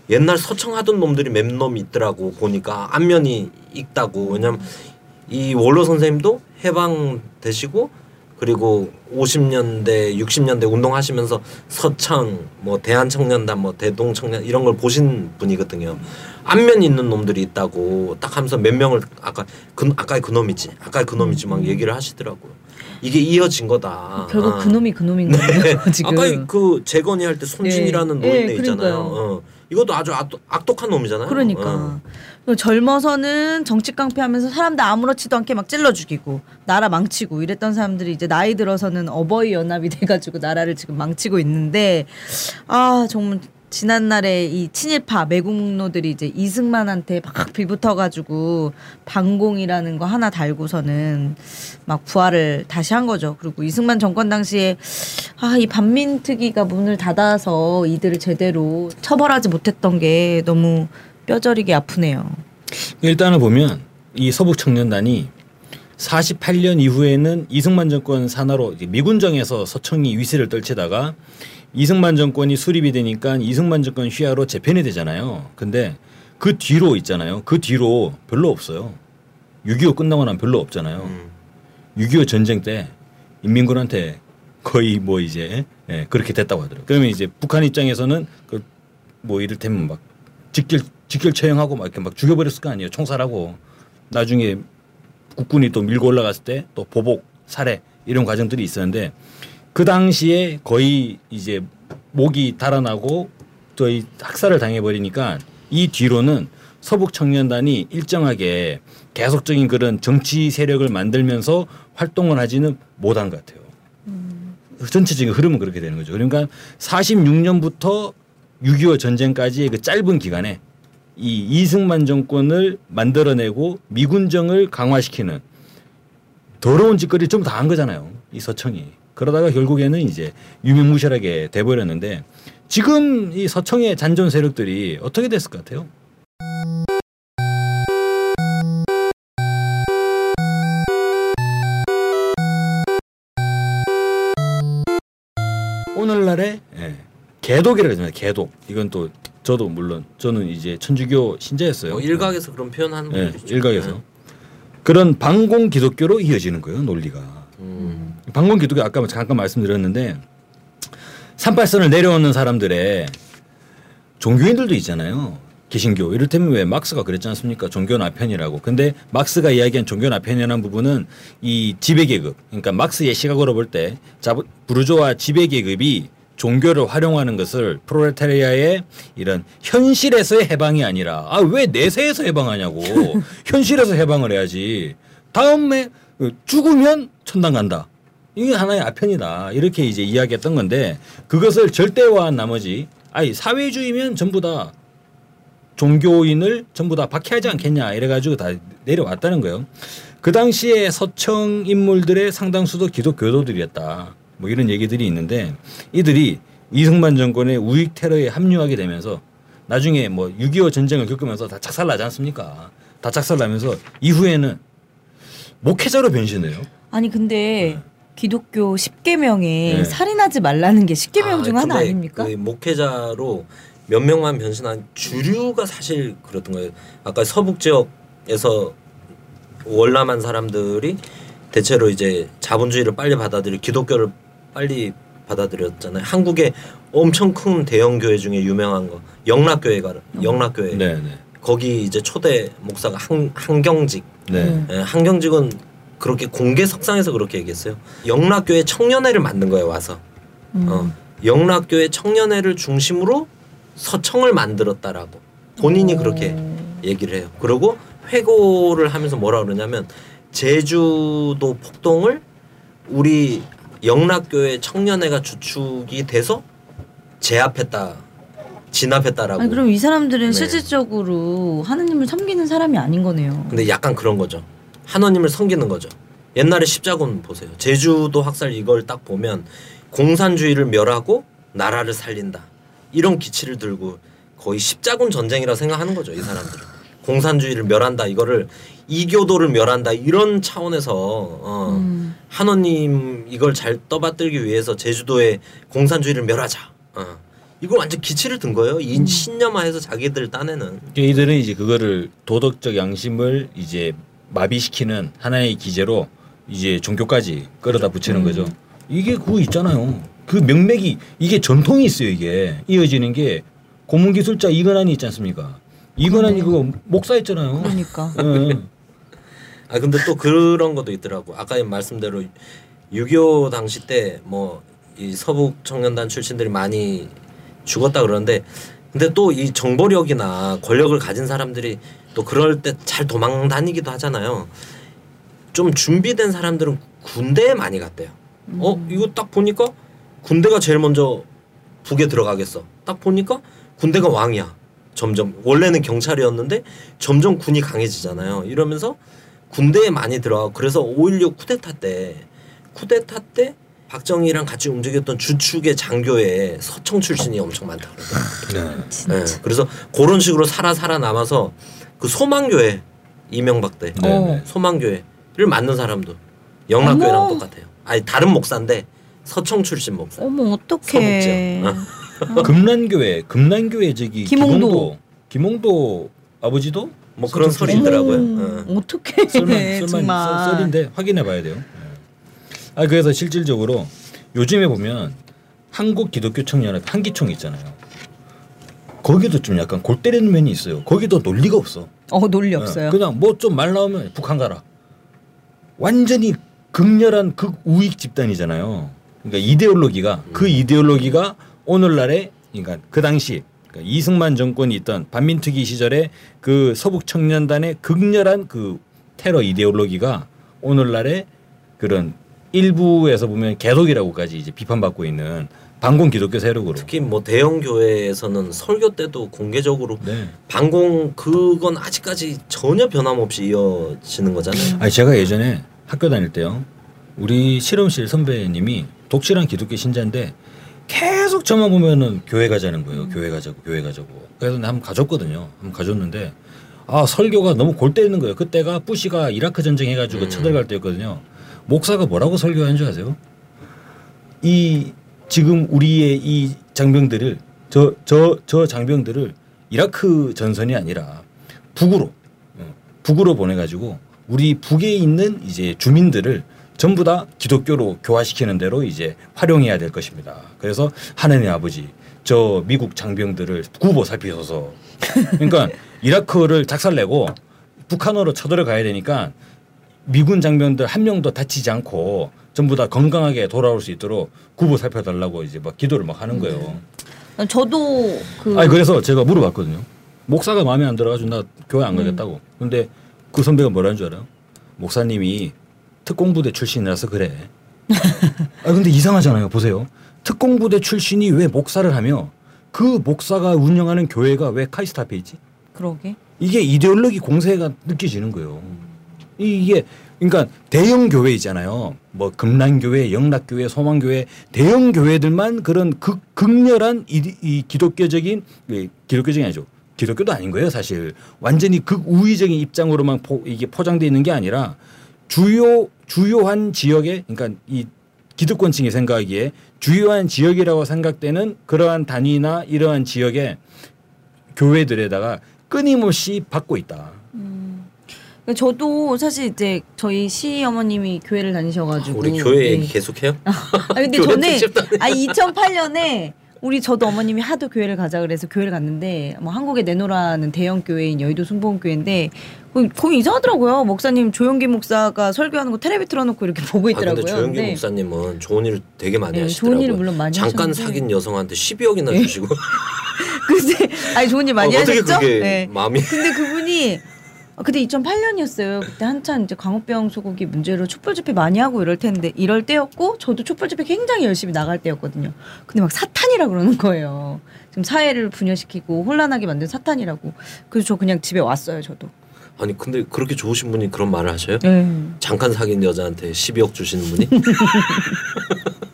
옛날 서청하던 놈들이 몇 놈 있더라고 보니까 안면이 있다고. 왜냐면 이 원로 선생님도 해방되시고. 그리고 오십 년대, 육십 년대 운동하시면서 서청, 뭐 대한청년단, 뭐 대동청년 이런 걸 보신 분이거든요. 안면 있는 놈들이 있다고 딱 하면서 몇 명을 아까 그 아까 그 놈이지, 아까 그 놈이지 막 얘기를 하시더라고요. 이게 이어진 거다. 결국 아. 그 놈이 그 놈인 거예요. 네. 지금. 아까 그 재건이 할 때 손진이라는 네. 노인네 네, 있잖아요. 어. 이것도 아주 악독, 악독한 놈이잖아요. 그러니까. 어. 젊어서는 정치 깡패하면서 사람들 아무렇지도 않게 막 찔러 죽이고 나라 망치고 이랬던 사람들이 이제 나이 들어서는 어버이 연합이 돼가지고 나라를 지금 망치고 있는데 아 정말 지난날에 이 친일파 매국노들이 이제 이승만한테 막 빌붙어가지고 방공이라는 거 하나 달고서는 막 부활을 다시 한 거죠. 그리고 이승만 정권 당시에 아, 이 반민특위가 문을 닫아서 이들을 제대로 처벌하지 못했던 게 너무 뼈저리게 아프네요. 일단은 보면 이 서북청년단이 사십팔 년 이후에는 이승만 정권 산하로 미군정에서 서청이 위세를 떨치다가 이승만 정권이 수립이 되니까 이승만 정권 휘하로 재편이 되잖아요. 근데 그 뒤로 있잖아요. 그 뒤로 별로 없어요. 육이오 끝나고 나면 별로 없잖아요. 음. 육이오 전쟁 때 인민군한테 거의 뭐 이제 예, 그렇게 됐다고 하더라고요. 그러면 이제 북한 입장에서는 그 뭐 이를테면 막 직결 직결 처형하고 막 이렇게 막 죽여버렸을 거 아니에요. 총살하고 나중에 국군이 또 밀고 올라갔을 때 또 보복, 살해 이런 과정들이 있었는데 그 당시에 거의 이제 목이 달아나고 저희 학살을 당해버리니까 이 뒤로는 서북청년단이 일정하게 계속적인 그런 정치 세력을 만들면서 활동을 하지는 못한 것 같아요. 음. 전체적인 흐름은 그렇게 되는 거죠. 그러니까 사십육 년부터 육이오 전쟁까지의 그 짧은 기간에 이 이승만 정권을 만들어내고 미군정을 강화시키는 더러운 짓거리 좀 다 한 거잖아요. 이 서청이. 그러다가 결국에는 이제 유명무실하게 돼버렸는데 지금 이 서청의 잔존 세력들이 어떻게 됐을 것 같아요? 오늘날의 예, 개독이라고 하잖아요. 개독. 이건 또 저도 물론 저는 이제 천주교 신자였어요. 어, 일각에서 그런 표현하는 예, 분들이 일각에서 네. 그런 반공 기독교로 이어지는 거예요. 논리가. 음. 방공 기독교 아까 잠깐 말씀드렸는데 삼팔선을 내려오는 사람들의 종교인들도 있잖아요. 개신교. 이를테면 왜 막스가 그랬지 않습니까? 종교 나편이라고. 근데 막스가 이야기한 종교 나편이라는 부분은 이 지배계급. 그러니까 막스의 시각으로 볼 때 부르조아 지배계급이 종교를 활용하는 것을 프롤레타리아의 이런 현실에서의 해방이 아니라 아, 왜 내세에서 해방하냐고. 현실에서 해방을 해야지. 다음에 죽으면 천당 간다. 이게 하나의 아편이다. 이렇게 이제 이야기했던 건데 그것을 절대화한 나머지 아니 사회주의면 전부 다 종교인을 전부 다 박해하지 않겠냐 이래가지고 다 내려왔다는 거예요. 그 당시에 서청 인물들의 상당수도 기독교도들이었다. 뭐 이런 얘기들이 있는데 이들이 이승만 정권의 우익 테러에 합류하게 되면서 나중에 뭐 육이오 전쟁을 겪으면서 다 작살나지 않습니까? 다 작살나면서 이후에는 목회자로 변신해요. 아니 근데 네. 기독교 십계명에 네. 살인하지 말라는 게 십계명 아, 중 하나 아닙니까? 그 목회자로 몇 명만 변신한 주류가 사실 그랬던 거예요. 아까 서북 지역에서 월남한 사람들이 대체로 이제 자본주의를 빨리 받아들이고 기독교를 빨리 받아들였잖아요. 한국의 엄청 큰 대형 교회 중에 유명한 거 영락교회가 영락교회. 네, 네. 거기 이제 초대 목사가 한 한경직. 네. 네. 한경직은 그렇게 공개 석상에서 그렇게 얘기했어요. 영락교회 청년회를 만든 거예요. 와서 음. 어, 영락교회 청년회를 중심으로 서청을 만들었다라고 본인이 오. 그렇게 얘기를 해요. 그리고 회고를 하면서 뭐라 그러냐면 제주도 폭동을 우리 영락교회 청년회가 주축이 돼서 제압했다. 진압했다라고. 아니, 그럼 이 사람들은 네. 실질적으로 하느님을 섬기는 사람이 아닌 거네요. 근데 약간 그런 거죠. 하느님을 섬기는 거죠. 옛날에 십자군 보세요. 제주도 학살 이걸 딱 보면 공산주의를 멸하고 나라를 살린다. 이런 기치를 들고 거의 십자군 전쟁이라 생각하는 거죠. 이 사람들은. 공산주의를 멸한다. 이거를 이교도를 멸한다. 이런 차원에서 어, 음. 하느님 이걸 잘 떠받들기 위해서 제주도에 공산주의를 멸하자. 어. 이거 완전 기치를 든 거예요. 이 신념화해서 자기들 따내는. 이들은 이제 그거를 도덕적 양심을 이제 마비시키는 하나의 기제로 이제 종교까지 끌어다 붙이는 음. 거죠. 이게 그거 있잖아요. 그 명맥이 이게 전통이 있어요. 이게 이어지는 게 고문기술자 이건환이 있지 않습니까? 이건환이 그거 목사였잖아요. 그러니까. 네. 아 근데 또 그런 것도 있더라고. 아까 말씀대로 육이오 당시 때 뭐 이 서북 청년단 출신들이 많이 죽었다 그러는데 근데 또 이 정보력이나 권력을 가진 사람들이 또 그럴 때 잘 도망 다니기도 하잖아요. 좀 준비된 사람들은 군대에 많이 갔대요. 음. 어? 이거 딱 보니까 군대가 제일 먼저 북에 들어가겠어. 딱 보니까 군대가 왕이야. 점점 원래는 경찰이었는데 점점 군이 강해지잖아요. 이러면서 군대에 많이 들어가고, 그래서 오일육 쿠데타 때 쿠데타 때 박정희랑 같이 움직였던 주축의 장교에 서청 출신이 엄청 많다고 그러더라고요. 네. 네. 그래서 그런 식으로 살아 살아남아서 그 소망교회, 이명박 때 네. 소망교회를 만든 사람도 영락교회랑 어머. 똑같아요. 아니 다른 목사인데 서청 출신 목사. 어머 어떡해. 어. 금란교회, 금란교회 저기 김홍도. 김홍도, 김홍도 아버지도 뭐 그런 소리더라고요. 어. 어떻게 쓸만, 정말 썰인데 확인해봐야 돼요. 아 그래서 실질적으로 요즘에 보면 한국 기독교 청년회 한기총 있잖아요. 거기도 좀 약간 골 때리는 면이 있어요. 거기도 논리가 없어. 어 논리 없어요. 어, 그냥 뭐 좀 말 나오면 북한 가라. 완전히 극렬한 극우익 집단이잖아요. 그러니까 이데올로기가 음. 그 이데올로기가 오늘날에 그러니까 그 당시 그러니까 이승만 정권이 있던 반민특위 시절에 그 서북청년단의 극렬한 그 테러 이데올로기가 오늘날에 그런 일부에서 보면 개독이라고까지 이제 비판받고 있는 반공 기독교 세력으로, 특히 뭐 대형 교회에서는 설교 때도 공개적으로 네. 반공 그건 아직까지 전혀 변함없이 이어지는 거잖아요. 아니 제가 예전에 학교 다닐 때요, 우리 실험실 선배님이 독실한 기독교 신자인데 계속 저만 보면은 교회 가자는 거예요. 음. 교회 가자고, 교회 가자고. 그래서 한번 가줬거든요. 한번 가줬는데 아 설교가 너무 골 때리는 거예요. 그때가 부시가 이라크 전쟁 해가지고 음. 쳐들어갈 때였거든요. 목사가 뭐라고 설교하는 줄 아세요? 이 지금 우리의 이 장병들을 저 저 저 장병들을 이라크 전선이 아니라 북으로 북으로 보내가지고 우리 북에 있는 이제 주민들을 전부 다 기독교로 교화시키는 대로 이제 활용해야 될 것입니다. 그래서 하나님의 아버지 저 미국 장병들을 구보 살피소서. 그러니까 이라크를 작살내고 북한으로 쳐들어가야 되니까. 미군 장병들 한 명도 다치지 않고 전부 다 건강하게 돌아올 수 있도록 구보 살펴달라고 이제 막 기도를 막 하는 거예요. 네. 저도 그 아니 그래서 제가 물어봤거든요. 목사가 마음에 안 들어가지고 나 교회 안 가겠다고. 음. 근데 그 선배가 뭐라는 줄 알아요? 목사님이 특공부대 출신이라서 그래. 아 근데 이상하잖아요. 보세요. 특공부대 출신이 왜 목사를 하며 그 목사가 운영하는 교회가 왜 카이스트 앞에 있지? 그러게. 이게 이데올로기 공세가 느껴지는 거예요. 이게 그러니까 대형 교회 있잖아요. 뭐 금란교회, 영락교회, 소망교회 대형 교회들만 그런 극, 극렬한 이, 이 기독교적인 이, 기독교적인 아니죠. 기독교도 아닌 거예요 사실. 완전히 극우위적인 입장으로만 포, 이게 포장돼 있는 게 아니라 주요 주요한 지역에 그러니까 이 기득권층이 생각하기에 주요한 지역이라고 생각되는 그러한 단위나 이러한 지역의 교회들에다가 끊임없이 받고 있다. 저도 사실 이제 저희 시어머님이 교회를 다니셔가지고 우리 교회 네. 계속해요? 아 근데 저는 아 이천팔 년에 우리 저도 어머님이 하도 교회를 가자 그래서 교회를 갔는데 뭐 한국의 내노라는 대형 교회인 여의도 순복음교회인데 거기, 거기 이상하더라고요. 목사님 조용기 목사가 설교하는 거 텔레비 틀어놓고 이렇게 보고 있더라고요. 아, 근데 조용기 근데 목사님은 좋은 일을 되게 많이 네, 하시더라고요. 좋은 일을 물론 많이 잠깐 하셨는데. 사귄 여성한테 십이억이나 네. 주시고. 근데 아니 좋은 일 많이 어, 하셨죠? 그게 네. 마음이. 근데 그분이 그때 이천팔 년이었어요. 그때 한참 이제 광우병 소고기 문제로 촛불 집회 많이 하고 이럴 텐데 이럴 때였고 저도 촛불 집회 굉장히 열심히 나갈 때였거든요. 근데 막 사탄이라 그러는 거예요. 지금 사회를 분열시키고 혼란하게 만든 사탄이라고. 그래서 저 그냥 집에 왔어요. 저도. 아니 근데 그렇게 좋으신 분이 그런 말을 하셔요? 음. 잠깐 사귄 여자한테 십이억 주시는 분이?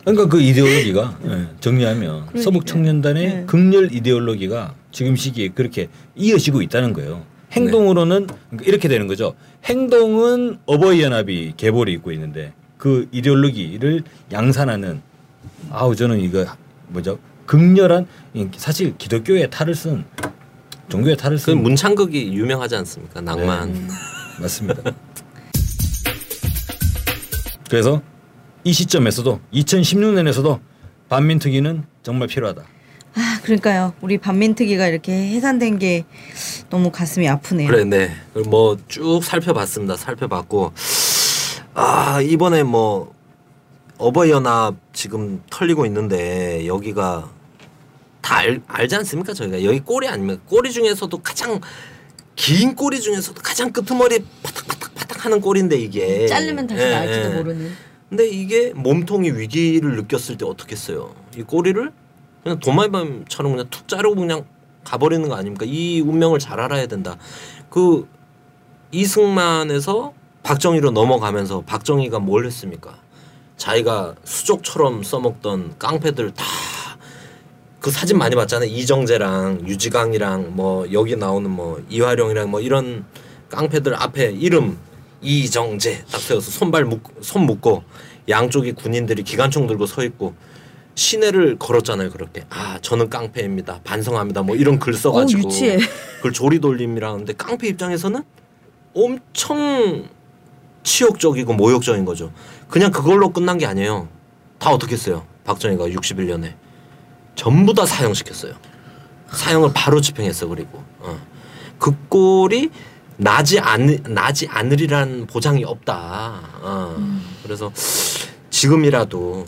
그러니까 그 이데올로기가 네. 정리하면 그러니까. 서북 청년단의 네. 극렬 이데올로기가 지금 시기에 그렇게 이어지고 있다는 거예요. 행동으로는 네. 이렇게 되는 거죠. 행동은 어버이연합이 계보를 입고 있는데 그 이데올로기를 양산하는 아우 저는 이거 뭐죠 극렬한 사실 기독교의 탈을 쓴 종교의 탈을 쓴 그 문창극이 유명하지 않습니까? 낭만. 네. 맞습니다. 그래서 이 시점에서도 이천십육 년에서도 반민특위는 정말 필요하다. 아, 그러니까요. 우리 반민특위가 이렇게 해산된 게 너무 가슴이 아프네요. 그래, 네. 뭐 쭉 살펴봤습니다. 살펴봤고, 아 이번에 뭐 어버이연합 지금 털리고 있는데 여기가 다 알, 알지 않습니까? 저희가 여기 꼬리 아니면 꼬리 중에서도 가장 긴 꼬리 중에서도 가장 끄트머리 파닥파닥파닥 하는 꼬리인데 이게 자르면 다시 예, 나을지도 예. 모르는. 근데 이게 몸통이 위기를 느꼈을 때 어떻게 했어요? 이 꼬리를 그냥 도마뱀처럼 그냥 툭 자르고 그냥 가버리는 거 아닙니까? 이 운명을 잘 알아야 된다. 그 이승만에서 박정희로 넘어가면서 박정희가 뭘 했습니까? 자기가 수족처럼 써먹던 깡패들 다 그 사진 많이 봤잖아요. 이정재랑 유지강이랑 뭐 여기 나오는 뭐 이화룡이랑 뭐 이런 깡패들 앞에 이름 이정재 딱 세워서 손발 묶, 손 묶고 양쪽이 군인들이 기관총 들고 서 있고 시내를 걸었잖아요. 그렇게 아 저는 깡패입니다. 반성합니다. 뭐 이런 글 써가지고 오, 유치해. 그걸 조리돌림이라 하는데 깡패 입장에서는 엄청 치욕적이고 모욕적인 거죠. 그냥 그걸로 끝난 게 아니에요. 다 어떻게 했어요? 박정희가 육십일 년에 전부 다 사형시켰어요. 사형을 바로 집행했어. 그리고 어. 그 꼴이 나지 않 나지 않으리란 보장이 없다. 어. 음. 그래서 지금이라도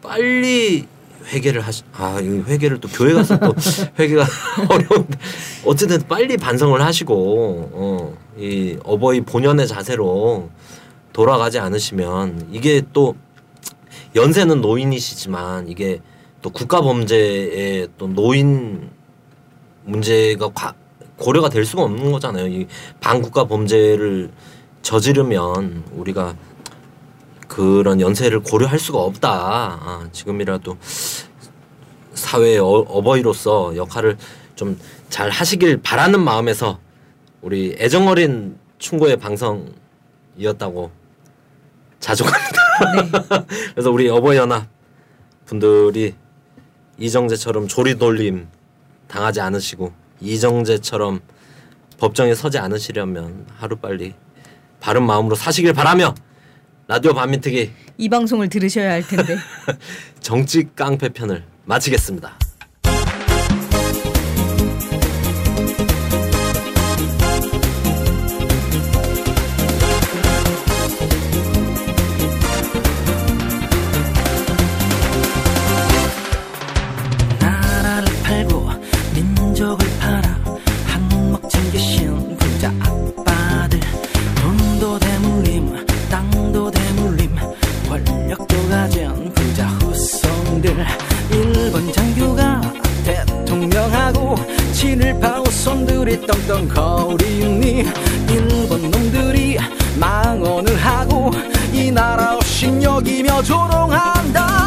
빨리 회개를 하시. 아 회개를 또 교회 가서 또 회개가 어려운데 어쨌든 빨리 반성을 하시고 어, 이 어버이 본연의 자세로 돌아가지 않으시면 이게 또 연세는 노인이시지만 이게 또 국가 범죄의 또 노인 문제가 과, 고려가 될 수가 없는 거잖아요. 이 반국가 범죄를 저지르면 우리가 그런 연세를 고려할 수가 없다. 아, 지금이라도 사회의 어, 어버이로서 역할을 좀 잘 하시길 바라는 마음에서 우리 애정어린 충고의 방송이었다고 자족합니다. 네. 그래서 우리 어버이연합 분들이 이정재처럼 조리돌림 당하지 않으시고 이정재처럼 법정에 서지 않으시려면 하루빨리 바른 마음으로 사시길 바라며 라디오 반민특위 이 방송을 들으셔야 할 텐데 정치 깡패 편을 마치겠습니다. 거리니 일본 놈들이 망언을 하고 이 나라 없인 여기며 조롱한다.